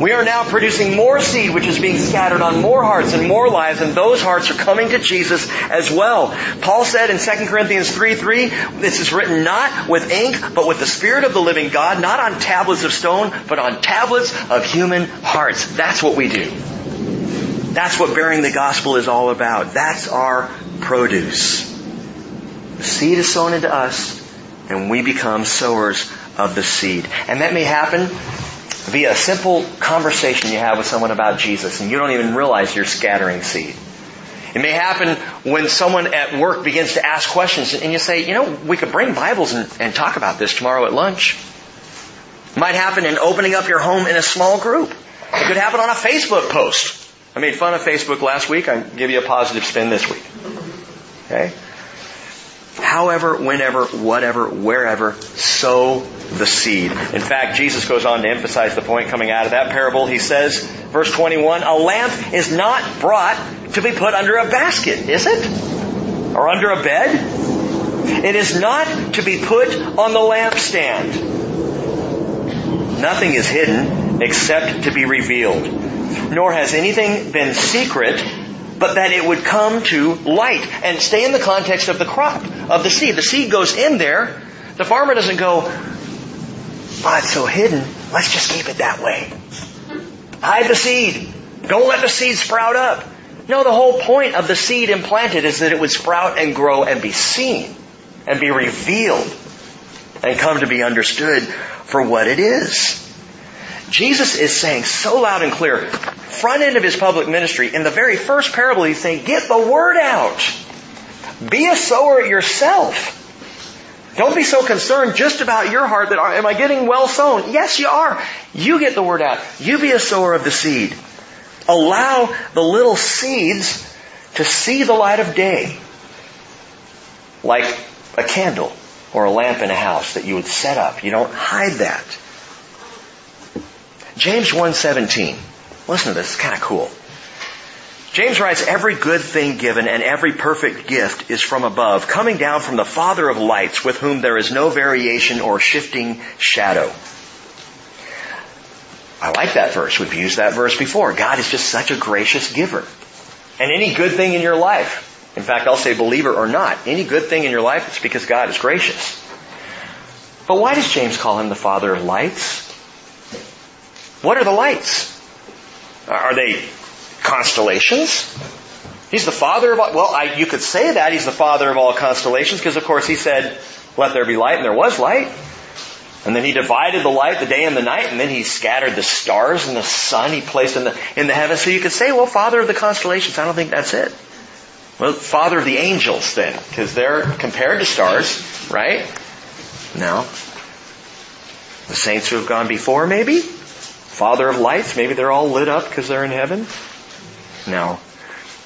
We are now producing more seed, which is being scattered on more hearts and more lives, and those hearts are coming to Jesus as well. Paul said in Second Corinthians three three, this is written not with ink, but with the Spirit of the living God, not on tablets of stone, but on tablets of human hearts. That's what we do. That's what bearing the gospel is all about. That's our produce. The seed is sown into us, and we become sowers of the seed. And that may happen via a simple conversation you have with someone about Jesus, and you don't even realize you're scattering seed. It may happen when someone at work begins to ask questions, and you say, you know, we could bring Bibles and, and talk about this tomorrow at lunch. It might happen in opening up your home in a small group. It could happen on a Facebook post. I made fun of Facebook last week. I give you a positive spin this week. Okay? However, whenever, whatever, wherever, sow the seed. In fact, Jesus goes on to emphasize the point coming out of that parable. He says, verse twenty-one, a lamp is not brought to be put under a basket, is it? Or under a bed? It is not to be put on the lampstand. Nothing is hidden except to be revealed. Nor has anything been secret, but that it would come to light. And stay in the context of the crop, of the seed. The seed goes in there. The farmer doesn't go, oh, it's so hidden, let's just keep it that way. Hide the seed. Don't let the seed sprout up. No, the whole point of the seed implanted is that it would sprout and grow and be seen and be revealed and come to be understood for what it is. Jesus is saying so loud and clear, front end of his public ministry, in the very first parable, he's saying, get the word out. Be a sower yourself. Don't be so concerned just about your heart that, am I getting well sown? Yes, you are. You get the word out. You be a sower of the seed. Allow the little seeds to see the light of day. Like a candle or a lamp in a house that you would set up. You don't hide that. James one seventeen. Listen to this. It's kind of cool. James writes, every good thing given and every perfect gift is from above, coming down from the Father of lights, with whom there is no variation or shifting shadow. I like that verse. We've used that verse before. God is just such a gracious giver. And any good thing in your life, in fact, I'll say believer or not, any good thing in your life, it's because God is gracious. But why does James call him the Father of lights? What are the lights? Are they constellations? He's the father of all... Well, I, you could say that he's the father of all constellations, because of course he said, let there be light, and there was light. And then he divided the light, the day and the night, and then he scattered the stars and the sun he placed in the in the heavens. So you could say, well, father of the constellations. I don't think that's it. Well, father of the angels then, because they're compared to stars, right? No. The saints who have gone before, maybe? Father of lights, maybe they're all lit up because they're in heaven? No.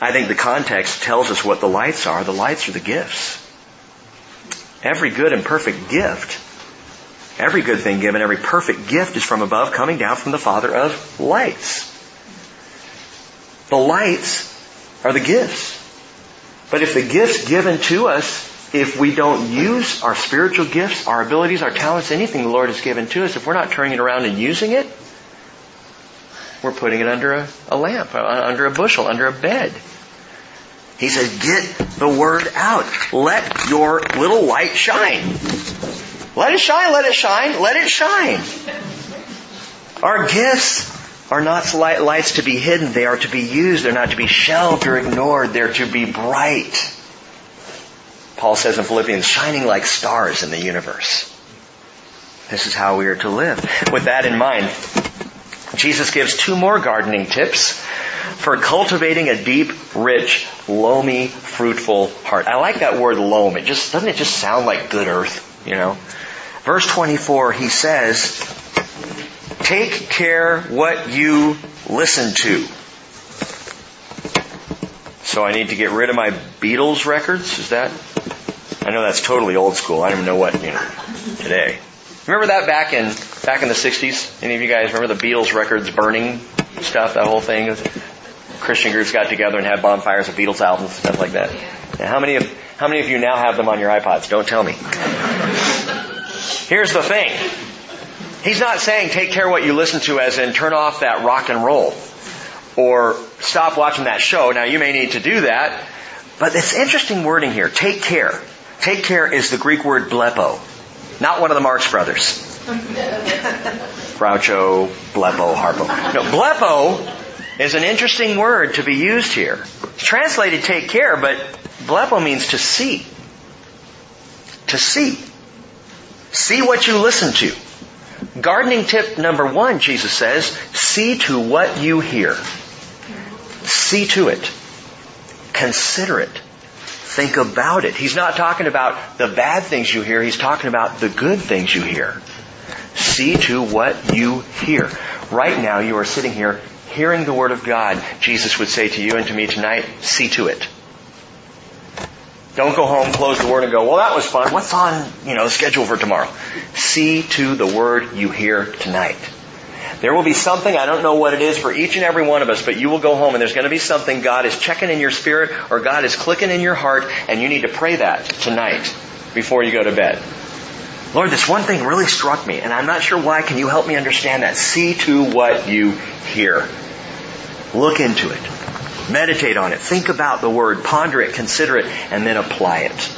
I think the context tells us what the lights are. The lights are the gifts. Every good and perfect gift, every good thing given, every perfect gift is from above, coming down from the Father of lights. The lights are the gifts. But if the gifts given to us, if we don't use our spiritual gifts, our abilities, our talents, anything the Lord has given to us, if we're not turning it around and using it, we're putting it under a, a lamp, under a bushel, under a bed. He says, get the word out. Let your little light shine. Let it shine, let it shine, let it shine. Our gifts are not lights to be hidden. They are to be used. They're not to be shelved or ignored. They're to be bright. Paul says in Philippians, shining like stars in the universe. This is how we are to live. With that in mind, Jesus gives two more gardening tips for cultivating a deep, rich, loamy, fruitful heart. I like that word loam. It just doesn't it just sound like good earth, you know? Verse twenty-four, he says, take care what you listen to. So I need to get rid of my Beatles records? Is that? I know that's totally old school. I don't even know what, you know, today. Remember that back in back in the sixties? Any of you guys remember the Beatles records burning stuff, that whole thing? Christian groups got together and had bonfires of Beatles albums and stuff like that. Now, how many of how many of you now have them on your iPods? Don't tell me. Here's the thing. He's not saying take care what you listen to as in turn off that rock and roll or stop watching that show. Now, you may need to do that. But it's interesting wording here. Take care. Take care is the Greek word blepo. Not one of the Marx brothers. Groucho, blepo, Harpo. No, blepo is an interesting word to be used here. It's translated take care, but blepo means to see. To see. See what you listen to. Gardening tip number one, Jesus says, see to what you hear. See to it. Consider it. Think about it. He's not talking about the bad things you hear. He's talking about the good things you hear. See to what you hear. Right now, you are sitting here hearing the Word of God. Jesus would say to you and to me tonight, see to it. Don't go home, close the Word, and go, well, that was fun. What's on, you know, the schedule for tomorrow? See to the Word you hear tonight. There will be something, I don't know what it is for each and every one of us, but you will go home and there's going to be something God is checking in your spirit or God is clicking in your heart, and you need to pray that tonight before you go to bed. Lord, this one thing really struck me, and I'm not sure why. Can you help me understand that? See to what you hear. Look into it. Meditate on it. Think about the Word. Ponder it. Consider it. And then apply it.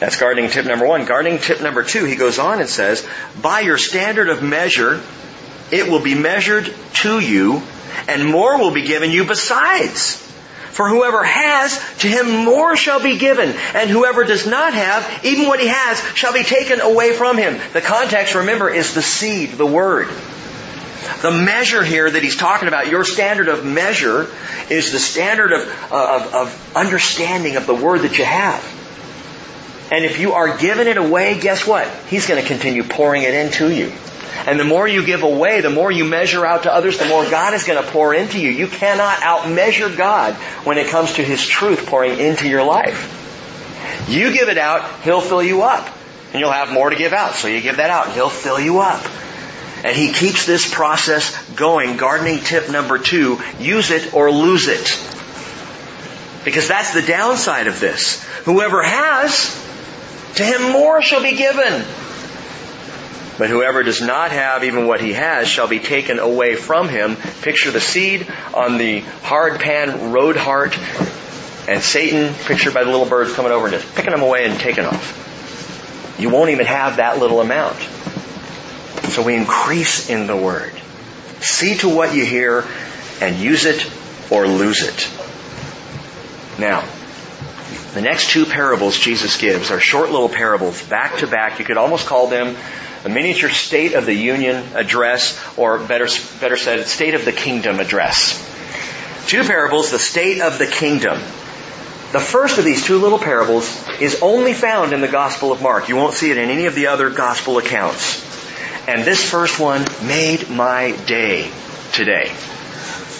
That's gardening tip number one. Gardening tip number two, he goes on and says, by your standard of measure, it will be measured to you, and more will be given you besides. For whoever has, to him more shall be given, and whoever does not have, even what he has, shall be taken away from him. The context, remember, is the seed, the word. The measure here that he's talking about, your standard of measure, is the standard of, of, of understanding of the Word that you have. And if you are giving it away, guess what? He's going to continue pouring it into you. And the more you give away, the more you measure out to others, the more God is going to pour into you. You cannot outmeasure God when it comes to His truth pouring into your life. You give it out, He'll fill you up. And you'll have more to give out. So you give that out, and He'll fill you up. And He keeps this process going. Gardening tip number two, use it or lose it. Because that's the downside of this. Whoever has, to him more shall be given. But whoever does not have even what he has shall be taken away from him. Picture the seed on the hard pan road heart. And Satan, pictured by the little birds coming over and just picking them away and taking off. You won't even have that little amount. So we increase in the Word. See to what you hear and use it or lose it. Now, the next two parables Jesus gives are short little parables, back to back. You could almost call them a miniature State of the Union address, or better, better said, State of the Kingdom address. Two parables, the State of the Kingdom. The first of these two little parables is only found in the Gospel of Mark. You won't see it in any of the other Gospel accounts. And this first one made my day today.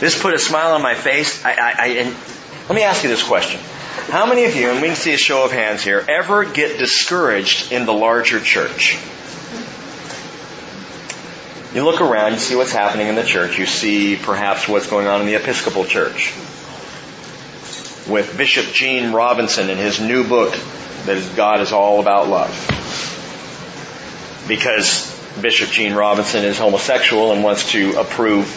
This put a smile on my face. I, I, I and let me ask you this question. How many of you, and we can see a show of hands here, ever get discouraged in the larger church? You look around, you see what's happening in the church. You see perhaps what's going on in the Episcopal Church with Bishop Gene Robinson and his new book that God is all about love. Because Bishop Gene Robinson is homosexual and wants to approve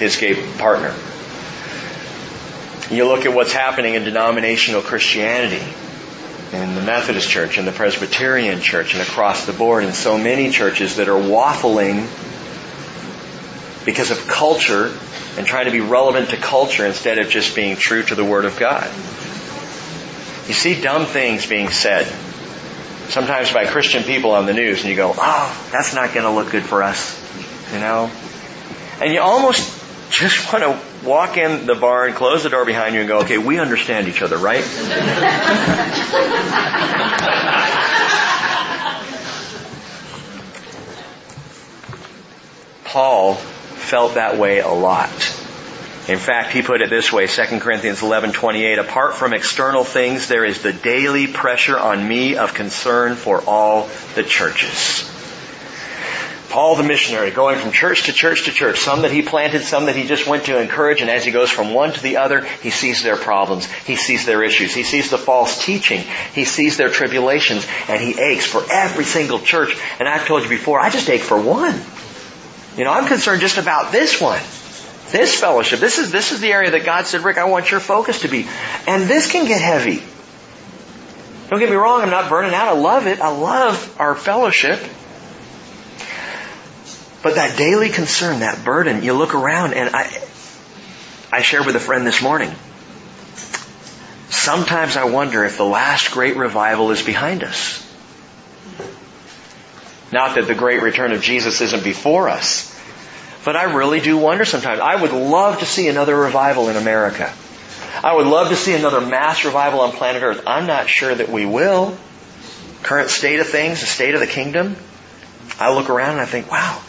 his gay partner. You look at what's happening in denominational Christianity, in the Methodist Church, in the Presbyterian Church, and across the board, in so many churches that are waffling because of culture and trying to be relevant to culture instead of just being true to the Word of God. You see dumb things being said, sometimes by Christian people on the news, and you go, oh, that's not going to look good for us, you know? And you almost just want to walk in the barn, close the door behind you, and go, okay, we understand each other, right? Paul felt that way a lot. In fact, he put it this way, Second Corinthians eleven twenty-eight, apart from external things, there is the daily pressure on me of concern for all the churches. Paul the missionary, going from church to church to church, some that he planted, some that he just went to encourage, and as he goes from one to the other, he sees their problems, he sees their issues, he sees the false teaching, he sees their tribulations, and he aches for every single church. And I've told you before, I just ache for one. You know, I'm concerned just about this one. This fellowship, this is this is the area that God said, Rick, I want your focus to be. And this can get heavy. Don't get me wrong, I'm not burning out. I love it. I love our fellowship. But that daily concern, that burden, you look around, and I I shared with a friend this morning, sometimes I wonder if the last great revival is behind us. Not that the great return of Jesus isn't before us, but I really do wonder sometimes. I would love to see another revival in America. I would love to see another mass revival on planet Earth. I'm not sure that we will. Current state of things, the state of the kingdom. I look around and I think, wow,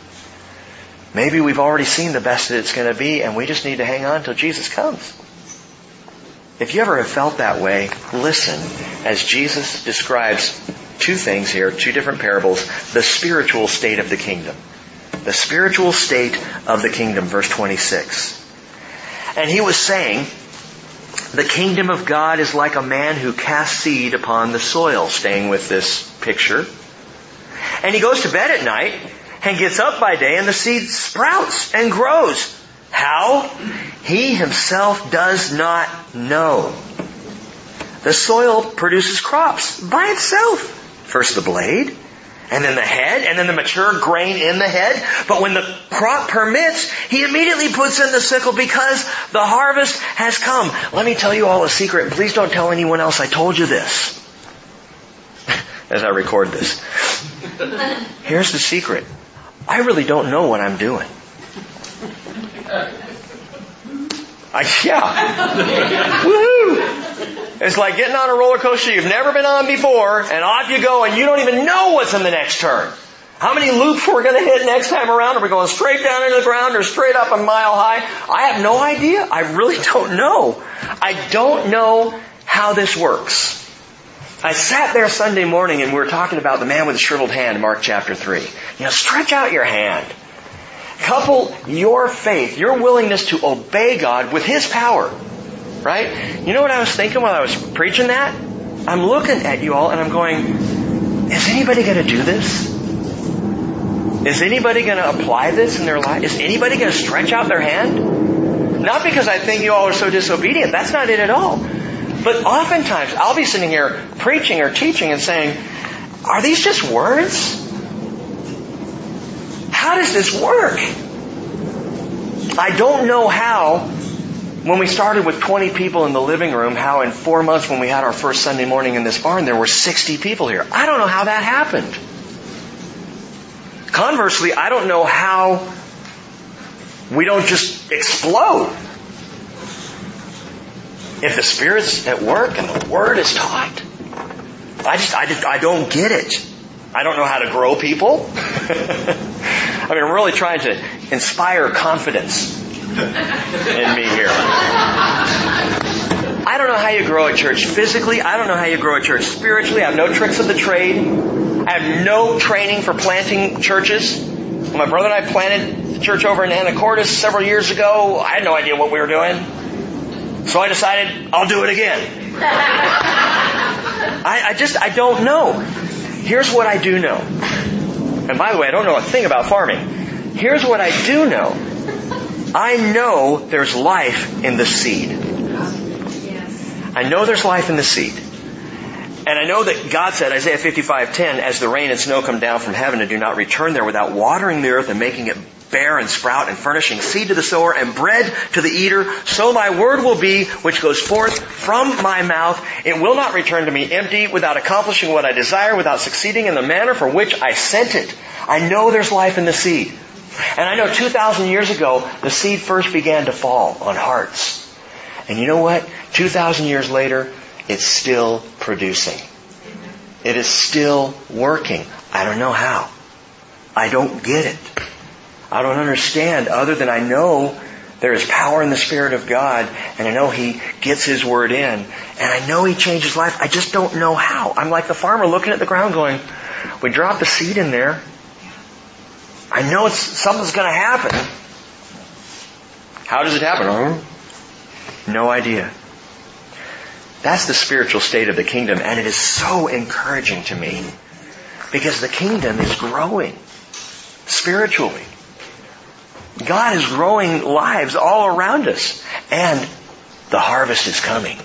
maybe we've already seen the best that it's going to be, and we just need to hang on until Jesus comes. If you ever have felt that way, listen as Jesus describes two things here, two different parables, the spiritual state of the kingdom. The spiritual state of the kingdom, verse twenty-six. And he was saying, the kingdom of God is like a man who casts seed upon the soil, staying with this picture. And he goes to bed at night and gets up by day, and the seed sprouts and grows. How? He himself does not know. The soil produces crops by itself. First the blade, and then the head, and then the mature grain in the head. But when the crop permits, he immediately puts in the sickle because the harvest has come. Let me tell you all a secret. Please don't tell anyone else I told you this. As I record this. Here's the secret. I really don't know what I'm doing. I, yeah. Woohoo! It's like getting on a roller coaster you've never been on before, and off you go, and you don't even know what's in the next turn. How many loops we're going to hit next time around? Are we going straight down into the ground or straight up a mile high? I have no idea. I really don't know. I don't know how this works. I sat there Sunday morning and we were talking about the man with the shriveled hand, Mark chapter three. You know, stretch out your hand. Couple your faith, your willingness to obey God with His power. Right? You know what I was thinking while I was preaching that? I'm looking at you all and I'm going, is anybody going to do this? Is anybody going to apply this in their life? Is anybody going to stretch out their hand? Not because I think you all are so disobedient. That's not it at all. But oftentimes, I'll be sitting here preaching or teaching and saying, are these just words? How does this work? I don't know how, when we started with twenty people in the living room, how in four months when we had our first Sunday morning in this barn, there were sixty people here. I don't know how that happened. Conversely, I don't know how we don't just explode. If the Spirit's at work and the Word is taught, I just, I just, I don't get it. I don't know how to grow people. I mean, I'm really trying to inspire confidence in me here. I don't know how you grow a church physically. I don't know how you grow a church spiritually. I have no tricks of the trade. I have no training for planting churches. When my brother and I planted a church over in Anacortes several years ago, I had no idea what we were doing. So I decided, I'll do it again. I, I just, I don't know. Here's what I do know. And by the way, I don't know a thing about farming. Here's what I do know. I know there's life in the seed. I know there's life in the seed. And I know that God said, Isaiah fifty-five ten, as the rain and snow come down from heaven and do not return there without watering the earth and making it bear and sprout and furnishing seed to the sower and bread to the eater, so my word will be which goes forth from my mouth. It will not return to me empty, without accomplishing what I desire, without succeeding in the manner for which I sent it. I know there's life in the seed. And I know two thousand years ago, the seed first began to fall on hearts. And you know what? two thousand years later, it's still producing. It is still working. I don't know how. I don't get it. I don't understand, other than I know there is power in the Spirit of God, and I know He gets His Word in, and I know He changes life. I just don't know how. I'm like the farmer looking at the ground going, we dropped a seed in there. I know it's something's going to happen. How does it happen? No idea. That's the spiritual state of the kingdom, and it is so encouraging to me, because the kingdom is growing spiritually. God is growing lives all around us, and the harvest is coming.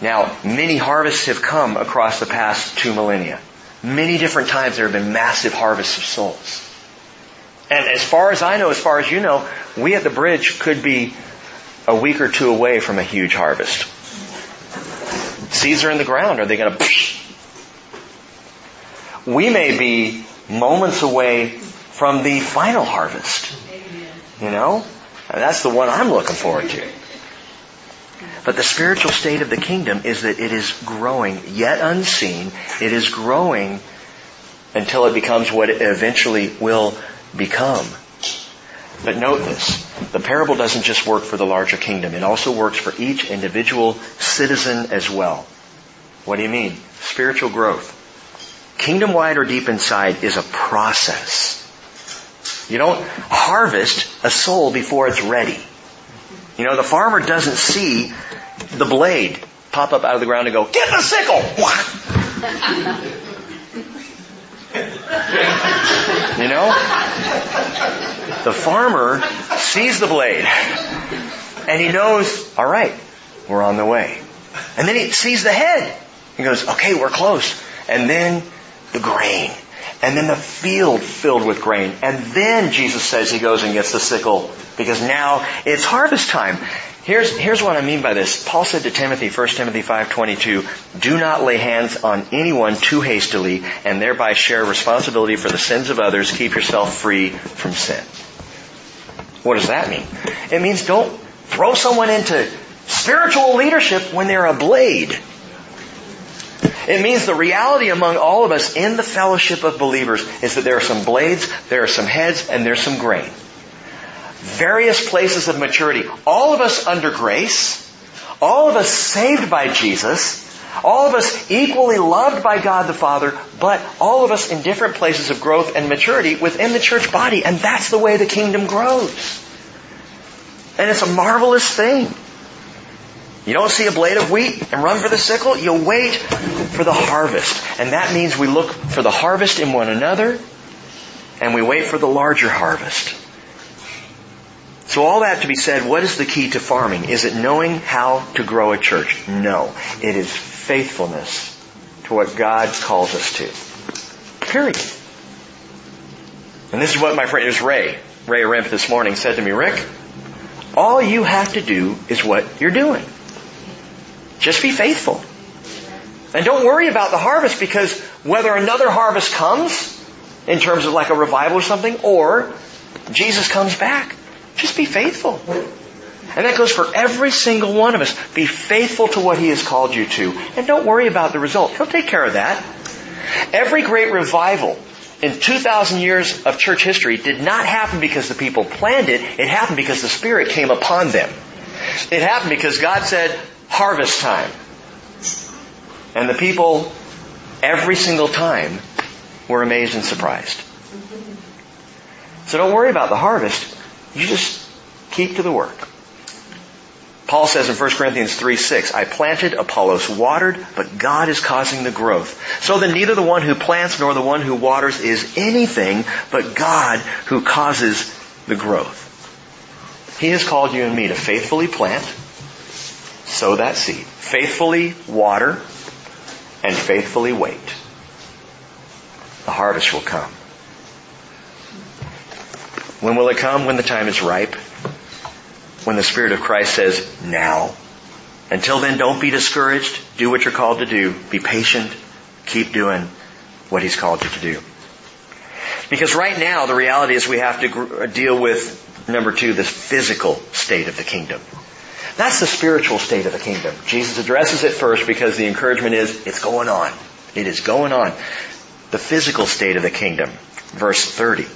Now, many harvests have come across the past two millennia. Many different times there have been massive harvests of souls. And as far as I know, as far as you know, we at the Bridge could be a week or two away from a huge harvest. Seeds are in the ground. Are they going to... We may be moments away from the final harvest. You know? That's the one I'm looking forward to. But the spiritual state of the kingdom is that it is growing, yet unseen. It is growing until it becomes what it eventually will become. But note this. The parable doesn't just work for the larger kingdom. It also works for each individual citizen as well. What do you mean? Spiritual growth. Kingdom-wide or deep inside is a process. You don't harvest a soul before it's ready. You know, the farmer doesn't see the blade pop up out of the ground and go, get the sickle! You know? The farmer sees the blade and he knows, all right, we're on the way. And then he sees the head. He goes, okay, we're close. And then the grain. And then the field filled with grain. And then Jesus says he goes and gets the sickle, because now it's harvest time. Here's, here's what I mean by this. Paul said to Timothy, First Timothy five twenty-two, do not lay hands on anyone too hastily and thereby share responsibility for the sins of others. Keep yourself free from sin. What does that mean? It means don't throw someone into spiritual leadership when they're a blade. It means the reality among all of us in the fellowship of believers is that there are some blades, there are some heads, and there's some grain. Various places of maturity. All of us under grace. All of us saved by Jesus. All of us equally loved by God the Father, but all of us in different places of growth and maturity within the church body. And that's the way the kingdom grows. And it's a marvelous thing. You don't see a blade of wheat and run for the sickle. You wait for the harvest. And that means we look for the harvest in one another, and we wait for the larger harvest. So all that to be said, what is the key to farming? Is it knowing how to grow a church? No. It is faithfulness to what God calls us to. Period. And this is what my friend, it was Ray, Ray Rimp this morning said to me, Rick, all you have to do is what you're doing. Just be faithful. And don't worry about the harvest, because whether another harvest comes, in terms of like a revival or something, or Jesus comes back, just be faithful. And that goes for every single one of us. Be faithful to what He has called you to. And don't worry about the result. He'll take care of that. Every great revival in two thousand years of church history did not happen because the people planned it. It happened because the Spirit came upon them. It happened because God said, harvest time. And the people, every single time, were amazed and surprised. So don't worry about the harvest. You just keep to the work. Paul says in First Corinthians three six, I planted, Apollos watered, but God is causing the growth. So then neither the one who plants nor the one who waters is anything, but God who causes the growth. He has called you and me to faithfully plant, sow that seed, faithfully water, and faithfully wait. The harvest will come. When will it come? When the time is ripe. When the Spirit of Christ says, now. Until then, don't be discouraged. Do what you're called to do. Be patient. Keep doing what He's called you to do. Because right now, the reality is we have to deal with, number two, the physical state of the kingdom. That's the spiritual state of the kingdom. Jesus addresses it first because the encouragement is, it's going on. It is going on. The physical state of the kingdom. Verse thirty.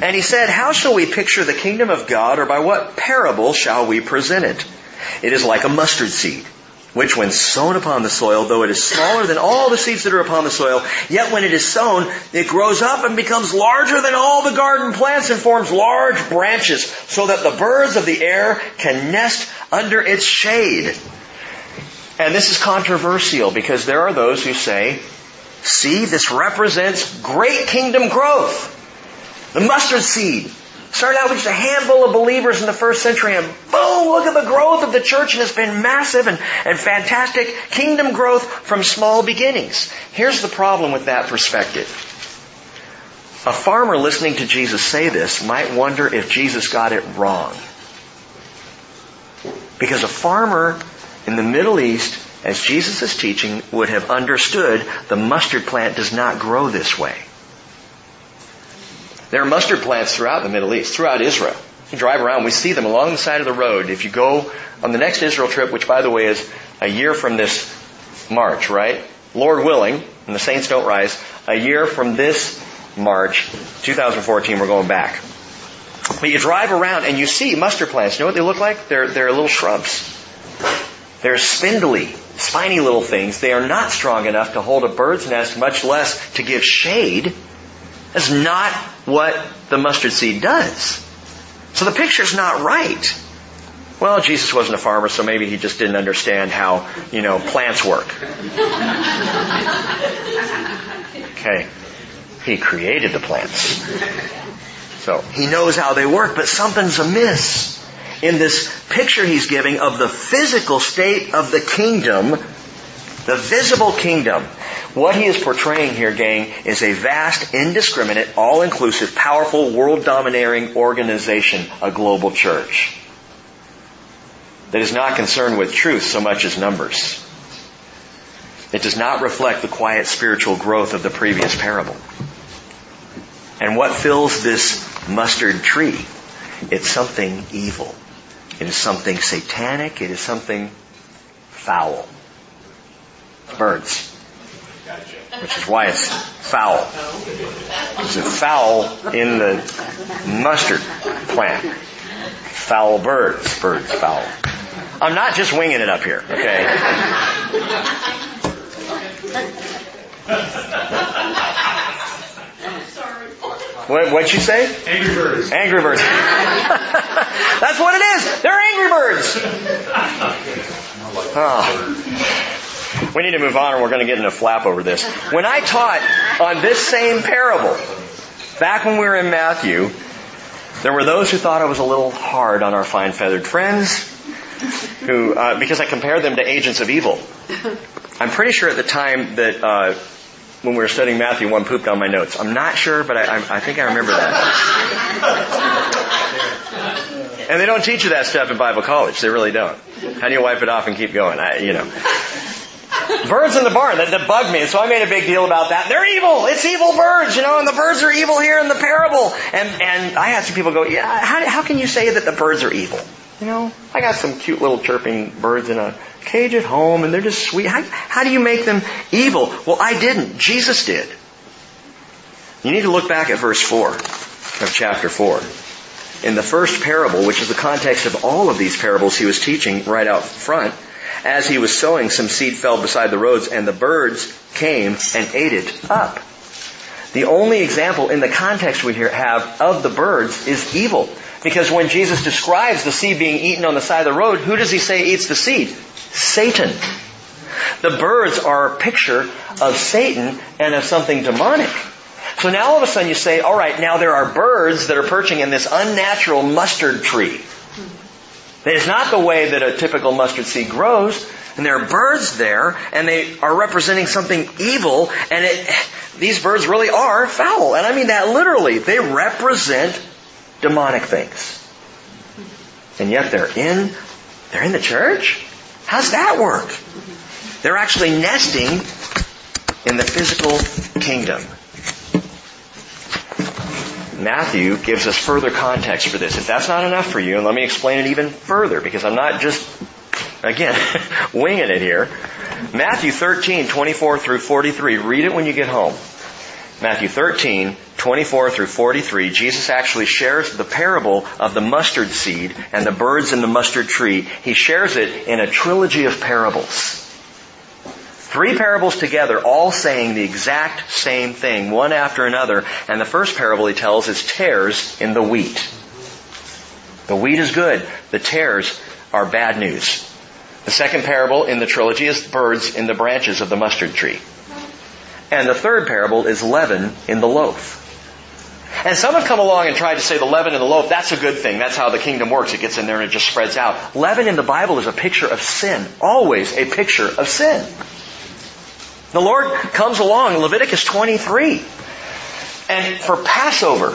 And he said, how shall we picture the kingdom of God, or by what parable shall we present it? It is like a mustard seed, which when sown upon the soil, though it is smaller than all the seeds that are upon the soil, yet when it is sown, it grows up and becomes larger than all the garden plants and forms large branches, so that the birds of the air can nest under its shade. And this is controversial, because there are those who say, see, this represents great kingdom growth. The mustard seed started out with just a handful of believers in the first century, and boom, look at the growth of the church, and it's been massive and, and fantastic kingdom growth from small beginnings. Here's the problem with that perspective. A farmer listening to Jesus say this might wonder if Jesus got it wrong. Because a farmer in the Middle East, as Jesus is teaching, would have understood the mustard plant does not grow this way. There are mustard plants throughout the Middle East, throughout Israel. You drive around, we see them along the side of the road. If you go on the next Israel trip, which by the way is a year from this March, right? Lord willing, and the saints don't rise, a year from this March, two thousand fourteen, we're going back. But you drive around and you see mustard plants. You know what they look like? They're, they're little shrubs. They're spindly, spiny little things. They are not strong enough to hold a bird's nest, much less to give shade. That's not what the mustard seed does. So the picture's not right. Well, Jesus wasn't a farmer, so maybe he just didn't understand how, you know, plants work. Okay. He created the plants. So he knows how they work, but something's amiss in this picture he's giving of the physical state of the kingdom, the visible kingdom. What he is portraying here, gang, is a vast, indiscriminate, all-inclusive, powerful, world-domineering organization, a global church, that is not concerned with truth so much as numbers. It does not reflect the quiet spiritual growth of the previous parable. And what fills this mustard tree It's something evil. It is something satanic. It is something foul. Birds. Which is why it's foul. It's a foul in the mustard plant. Foul birds. Birds foul. I'm not just winging it up here, okay? What, what'd you say? Angry birds. Angry birds. That's what it is. They're angry birds. Oh. We need to move on or we're going to get in a flap over this. When I taught on this same parable, back when we were in Matthew, there were those who thought I was a little hard on our fine feathered friends, who uh, because I compared them to agents of evil. I'm pretty sure at the time that... Uh, when we were studying Matthew, one pooped on my notes. I'm not sure, but I, I, I think I remember that. And they don't teach you that stuff in Bible college. They really don't. How do you wipe it off and keep going? I, you know. Birds in the barn, that, that bugged me. And so I made a big deal about that. They're evil. It's evil birds, you know, and the birds are evil here in the parable. And and I had some people go, yeah, how, how can you say that the birds are evil? You know, I got some cute little chirping birds in a cage at home, and they're just sweet. How, how do you make them evil? Well, I didn't. Jesus did. You need to look back at verse four of chapter four. In the first parable, which is the context of all of these parables he was teaching right out front, as he was sowing, some seed fell beside the roads, and the birds came and ate it up. The only example in the context we here have of the birds is evil. Because when Jesus describes the seed being eaten on the side of the road, who does he say eats the seed? Satan. The birds are a picture of Satan and of something demonic. So now all of a sudden you say, all right, now there are birds that are perching in this unnatural mustard tree. It is not the way that a typical mustard seed grows. And there are birds there, and they are representing something evil. And it, these birds really are foul. And I mean that literally. They represent demonic things. And yet they're in they're in the church? How's that work? They're actually nesting in the physical kingdom. Matthew gives us further context for this. If that's not enough for you, and let me explain it even further, because I'm not just, again, winging it here. Matthew thirteen, twenty-four through forty-three. Read it when you get home. Matthew thirteen, twenty-four through forty-three, Jesus actually shares the parable of the mustard seed and the birds in the mustard tree. He shares it in a trilogy of parables. Three parables together, all saying the exact same thing, one after another. And the first parable he tells is tares in the wheat. The wheat is good. The tares are bad news. The second parable in the trilogy is birds in the branches of the mustard tree. And the third parable is leaven in the loaf. And some have come along and tried to say the leaven in the loaf, that's a good thing. That's how the kingdom works. It gets in there and it just spreads out. Leaven in the Bible is a picture of sin. Always a picture of sin. The Lord comes along in Leviticus twenty-three. And for Passover,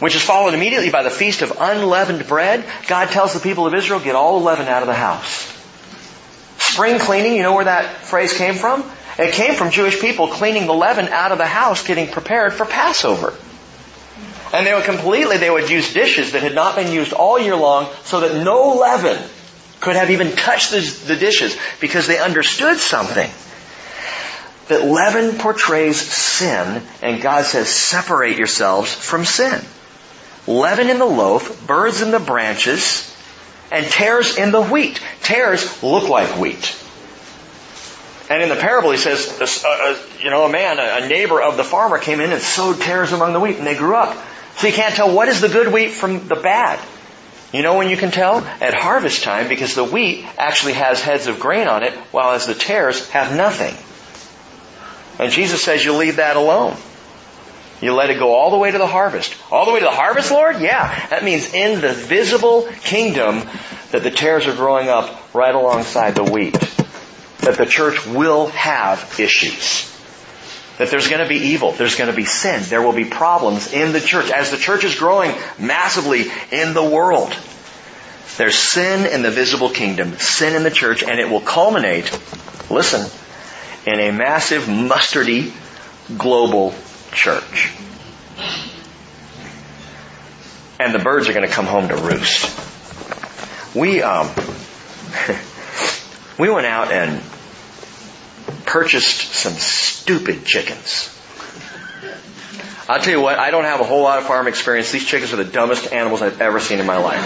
which is followed immediately by the Feast of Unleavened Bread, God tells the people of Israel, get all the leaven out of the house. Spring cleaning, you know where that phrase came from? It came from Jewish people cleaning the leaven out of the house, getting prepared for Passover. And they would completely, they would use dishes that had not been used all year long so that no leaven could have even touched the, the dishes because they understood something. That leaven portrays sin, and God says, separate yourselves from sin. Leaven in the loaf, birds in the branches, and tares in the wheat. Tares look like wheat. And in the parable, he says, uh, uh, you know, a man, a neighbor of the farmer came in and sowed tares among the wheat, and they grew up. So you can't tell what is the good wheat from the bad. You know when you can tell? At harvest time, because the wheat actually has heads of grain on it, while as the tares have nothing. And Jesus says, you leave that alone. You let it go all the way to the harvest. All the way to the harvest, Lord? Yeah. That means in the visible kingdom that the tares are growing up right alongside the wheat. That the church will have issues. That there's going to be evil. There's going to be sin. There will be problems in the church. As the church is growing massively in the world, there's sin in the visible kingdom, sin in the church, and it will culminate, listen, in a massive, mustardy, global church. and the birds are going to come home to roost. We um, we went out and purchased some stupid chickens. I'll tell you what, I don't have a whole lot of farm experience. These chickens are the dumbest animals I've ever seen in my life.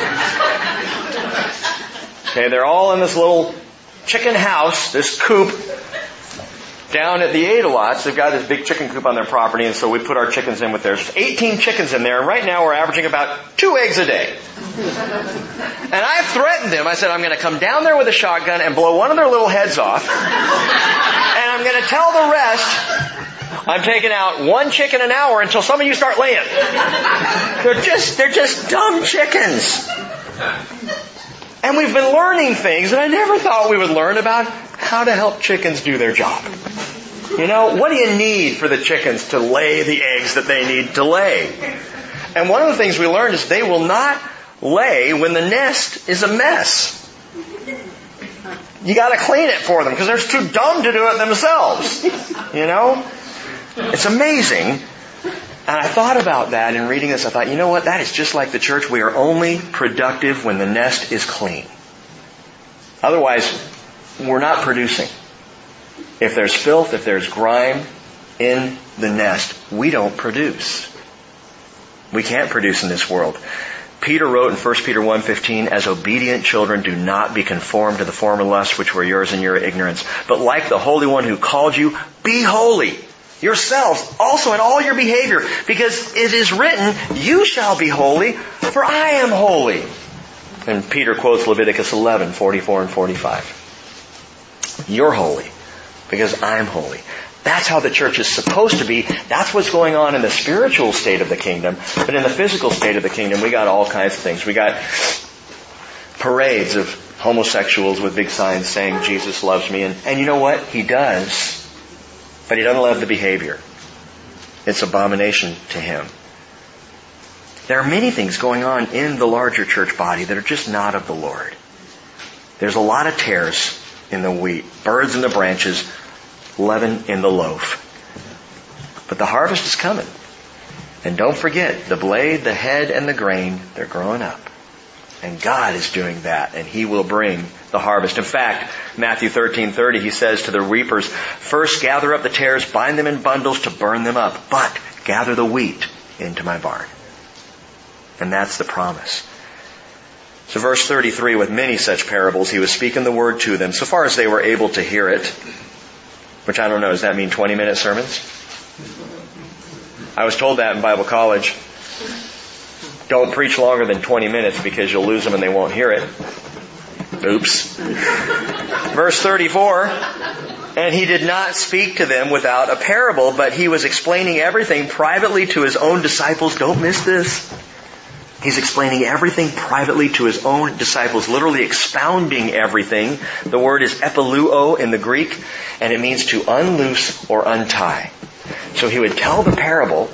Okay, they're all in this little chicken house, this coop. Down at the Adelots, they've got this big chicken coop on their property, and so we put our chickens in with theirs. eighteen chickens in there, and right now we're averaging about two eggs a day. And I threatened them. I said, I'm going to come down there with a shotgun and blow one of their little heads off, and I'm going to tell the rest, I'm taking out one chicken an hour until some of you start laying. They're just, they're just dumb chickens. And we've been learning things that I never thought we would learn about how to help chickens do their job. You know, what do you need for the chickens to lay the eggs that they need to lay? And one of the things we learned is they will not lay when the nest is a mess. You got to clean it for them because they're too dumb to do it themselves. You know? It's amazing. And I thought about that in reading this. I thought, you know what? That is just like the church. We are only productive when the nest is clean. Otherwise, we're not producing. If there's filth, if there's grime in the nest, we don't produce. We can't produce in this world. Peter wrote in First Peter one fifteen, as obedient children, do not be conformed to the former lusts which were yours in your ignorance, but like the Holy One who called you, be holy yourselves also in all your behavior, because it is written, you shall be holy, for I am holy. And Peter quotes Leviticus eleven, forty-four and forty-five. You're holy because I'm holy. That's how the church is supposed to be. That's what's going on in the spiritual state of the kingdom. But in the physical state of the kingdom, we got all kinds of things. We got parades of homosexuals with big signs saying, Jesus loves me. And, and you know what? He does. But he doesn't love the behavior. It's abomination to him. There are many things going on in the larger church body that are just not of the Lord. There's a lot of tares in the wheat, birds in the branches, leaven in the loaf. But the harvest is coming. And don't forget, the blade, the head, and the grain, they're growing up. And God is doing that, and He will bring the harvest. In fact, Matthew thirteen thirty, He says to the reapers, first gather up the tares, bind them in bundles to burn them up, but gather the wheat into my barn. And that's the promise. So verse thirty-three, with many such parables, he was speaking the word to them, so far as they were able to hear it. Which I don't know, does that mean twenty-minute sermons? I was told that in Bible college. Don't preach longer than twenty minutes because you'll lose them and they won't hear it. Oops. Verse thirty-four, and he did not speak to them without a parable, but he was explaining everything privately to his own disciples. Don't miss this. He's explaining everything privately to his own disciples, literally expounding everything. The word is epiluo in the Greek, and it means to unloose or untie. So he would tell the parable,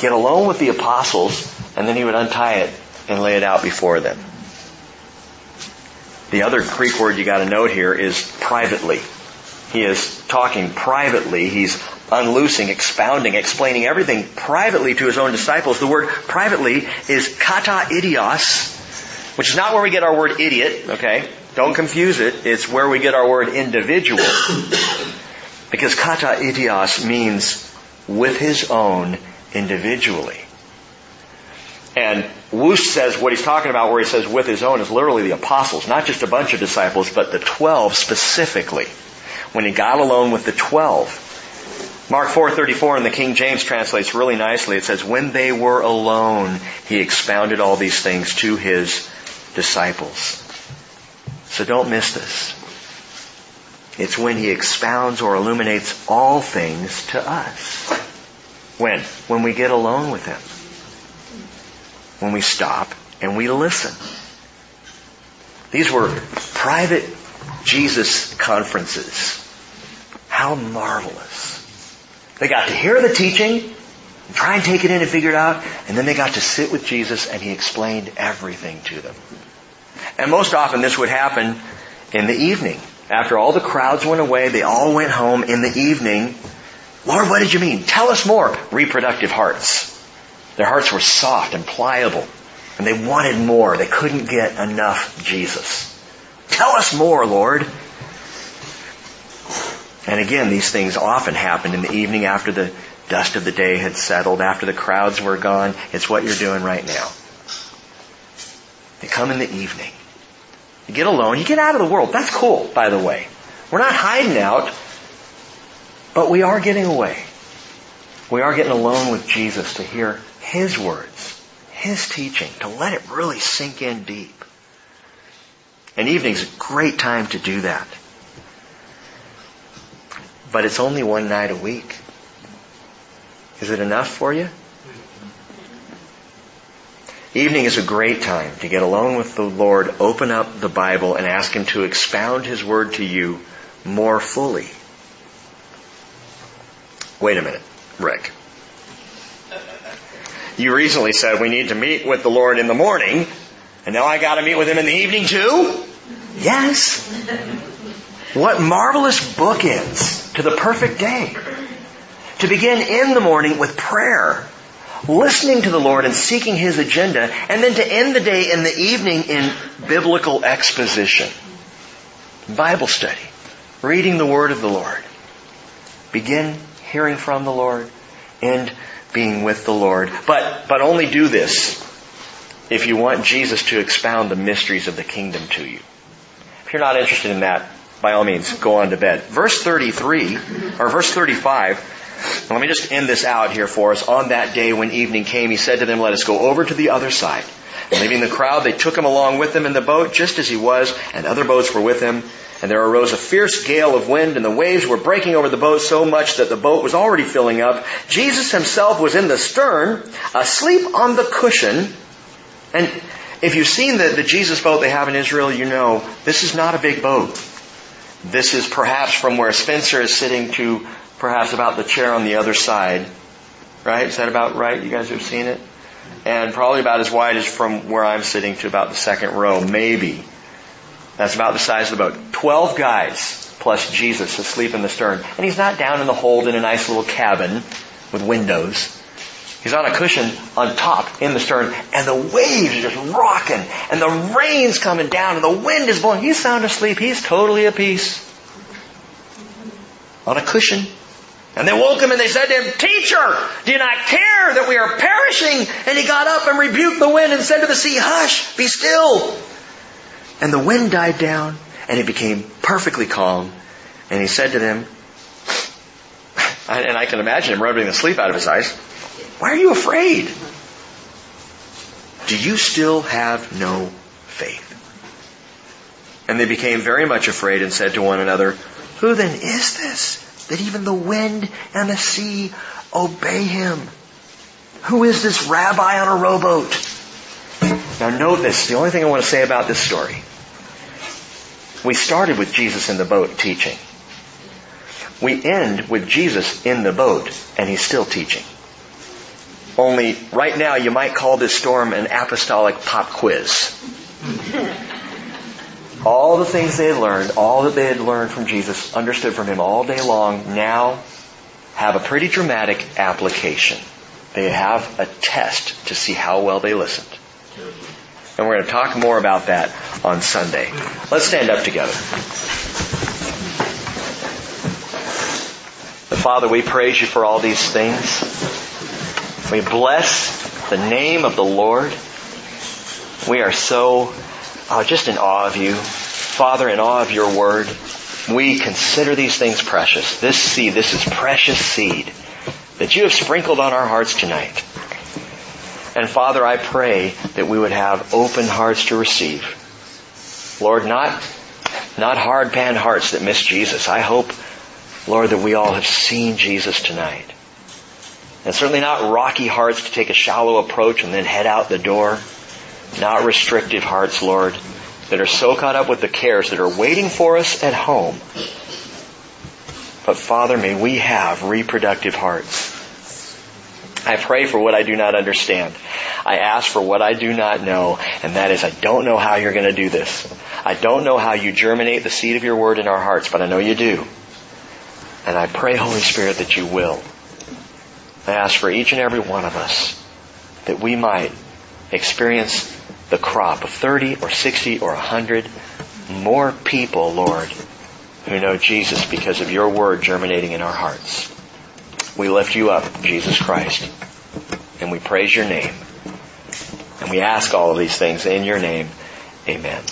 get alone with the apostles, and then he would untie it and lay it out before them. The other Greek word you got to note here is privately. He is talking privately. He's unloosing, expounding, explaining everything privately to his own disciples. The word privately is kata idios, which is not where we get our word idiot, okay? Don't confuse it. It's where we get our word individual. Because kata idios means with his own individually. And Woosh says what he's talking about where he says with his own is literally the apostles, not just a bunch of disciples, but the twelve specifically. When he got alone with the twelve. Mark four thirty-four in the King James translates really nicely. It says, when they were alone, he expounded all these things to his disciples. So don't miss this. It's when he expounds or illuminates all things to us. When? When we get alone with him. When we stop and we listen. These were private Jesus conferences. How marvelous. They got to hear the teaching, try and take it in and figure it out, and then they got to sit with Jesus and He explained everything to them. And most often this would happen in the evening. After all the crowds went away, they all went home in the evening. Lord, what did you mean? Tell us more. Reproductive hearts. Their hearts were soft and pliable. And they wanted more. They couldn't get enough Jesus. Tell us more, Lord. And again, these things often happened in the evening after the dust of the day had settled, after the crowds were gone. It's what you're doing right now. They come in the evening. You get alone. You get out of the world. That's cool, by the way. We're not hiding out, but we are getting away. We are getting alone with Jesus to hear His words, His teaching, to let it really sink in deep. And evening's a great time to do that. But it's only one night a week. Is it enough for you? Evening is a great time to get alone with the Lord, open up the Bible, and ask Him to expound His Word to you more fully. Wait a minute, Rick. You recently said we need to meet with the Lord in the morning, and now I got to meet with Him in the evening too? Yes. What marvelous bookends to the perfect day. To begin in the morning with prayer, listening to the Lord and seeking His agenda, and then to end the day in the evening in biblical exposition, Bible study, reading the Word of the Lord. Begin hearing from the Lord, end being with the Lord. But, but only do this if you want Jesus to expound the mysteries of the kingdom to you. If you're not interested in that, by all means, go on to bed. Verse thirty-three, or verse thirty-five, let me just end this out here for us. On that day when evening came, He said to them, "Let us go over to the other side." And leaving the crowd, they took Him along with them in the boat, just as He was, and other boats were with Him. And there arose a fierce gale of wind, and the waves were breaking over the boat so much that the boat was already filling up. Jesus Himself was in the stern, asleep on the cushion. And if you've seen the, the Jesus boat they have in Israel, you know this is not a big boat. This is perhaps from where Spencer is sitting to perhaps about the chair on the other side. Right? Is that about right? You guys have seen it? And probably about as wide as from where I'm sitting to about the second row, maybe. That's about the size of the boat. Twelve guys plus Jesus asleep in the stern. And He's not down in the hold in a nice little cabin with windows. He's on a cushion on top in the stern, and the waves are just rocking, and the rain's coming down, and the wind is blowing. He's sound asleep. He's totally at peace. On a cushion. And they woke Him and they said to Him, "Teacher, do you not care that we are perishing?" And He got up and rebuked the wind and said to the sea, "Hush, be still." And the wind died down, and it became perfectly calm. And He said to them, and I can imagine Him rubbing the sleep out of His eyes, "Why are you afraid? Do you still have no faith?" And they became very much afraid and said to one another, "Who then is this, that even the wind and the sea obey Him? Who is this rabbi on a rowboat?" Now note this. The only thing I want to say about this story. We started with Jesus in the boat teaching. We end with Jesus in the boat, and He's still teaching. Only right now you might call this storm an apostolic pop quiz. All the things they had learned, all that they had learned from Jesus, understood from Him all day long, now have a pretty dramatic application. They have a test to see how well they listened. And we're going to talk more about that on Sunday. Let's stand up together. The Father, we praise You for all these things. We bless the name of the Lord. We are so oh, just in awe of You. Father, in awe of Your Word, we consider these things precious. This seed, this is precious seed that You have sprinkled on our hearts tonight. And Father, I pray that we would have open hearts to receive. Lord, not, not hard-pan hearts that miss Jesus. I hope, Lord, that we all have seen Jesus tonight. And certainly not rocky hearts to take a shallow approach and then head out the door. Not restrictive hearts, Lord, that are so caught up with the cares that are waiting for us at home. But Father, may we have reproductive hearts. I pray for what I do not understand. I ask for what I do not know, and that is, I don't know how You're going to do this. I don't know how You germinate the seed of Your Word in our hearts, but I know You do. And I pray, Holy Spirit, that You will. I ask for each and every one of us that we might experience the crop of thirty or sixty or one hundred more people, Lord, who know Jesus because of your word germinating in our hearts. We lift you up, Jesus Christ, and we praise your name. And we ask all of these things in your name. Amen.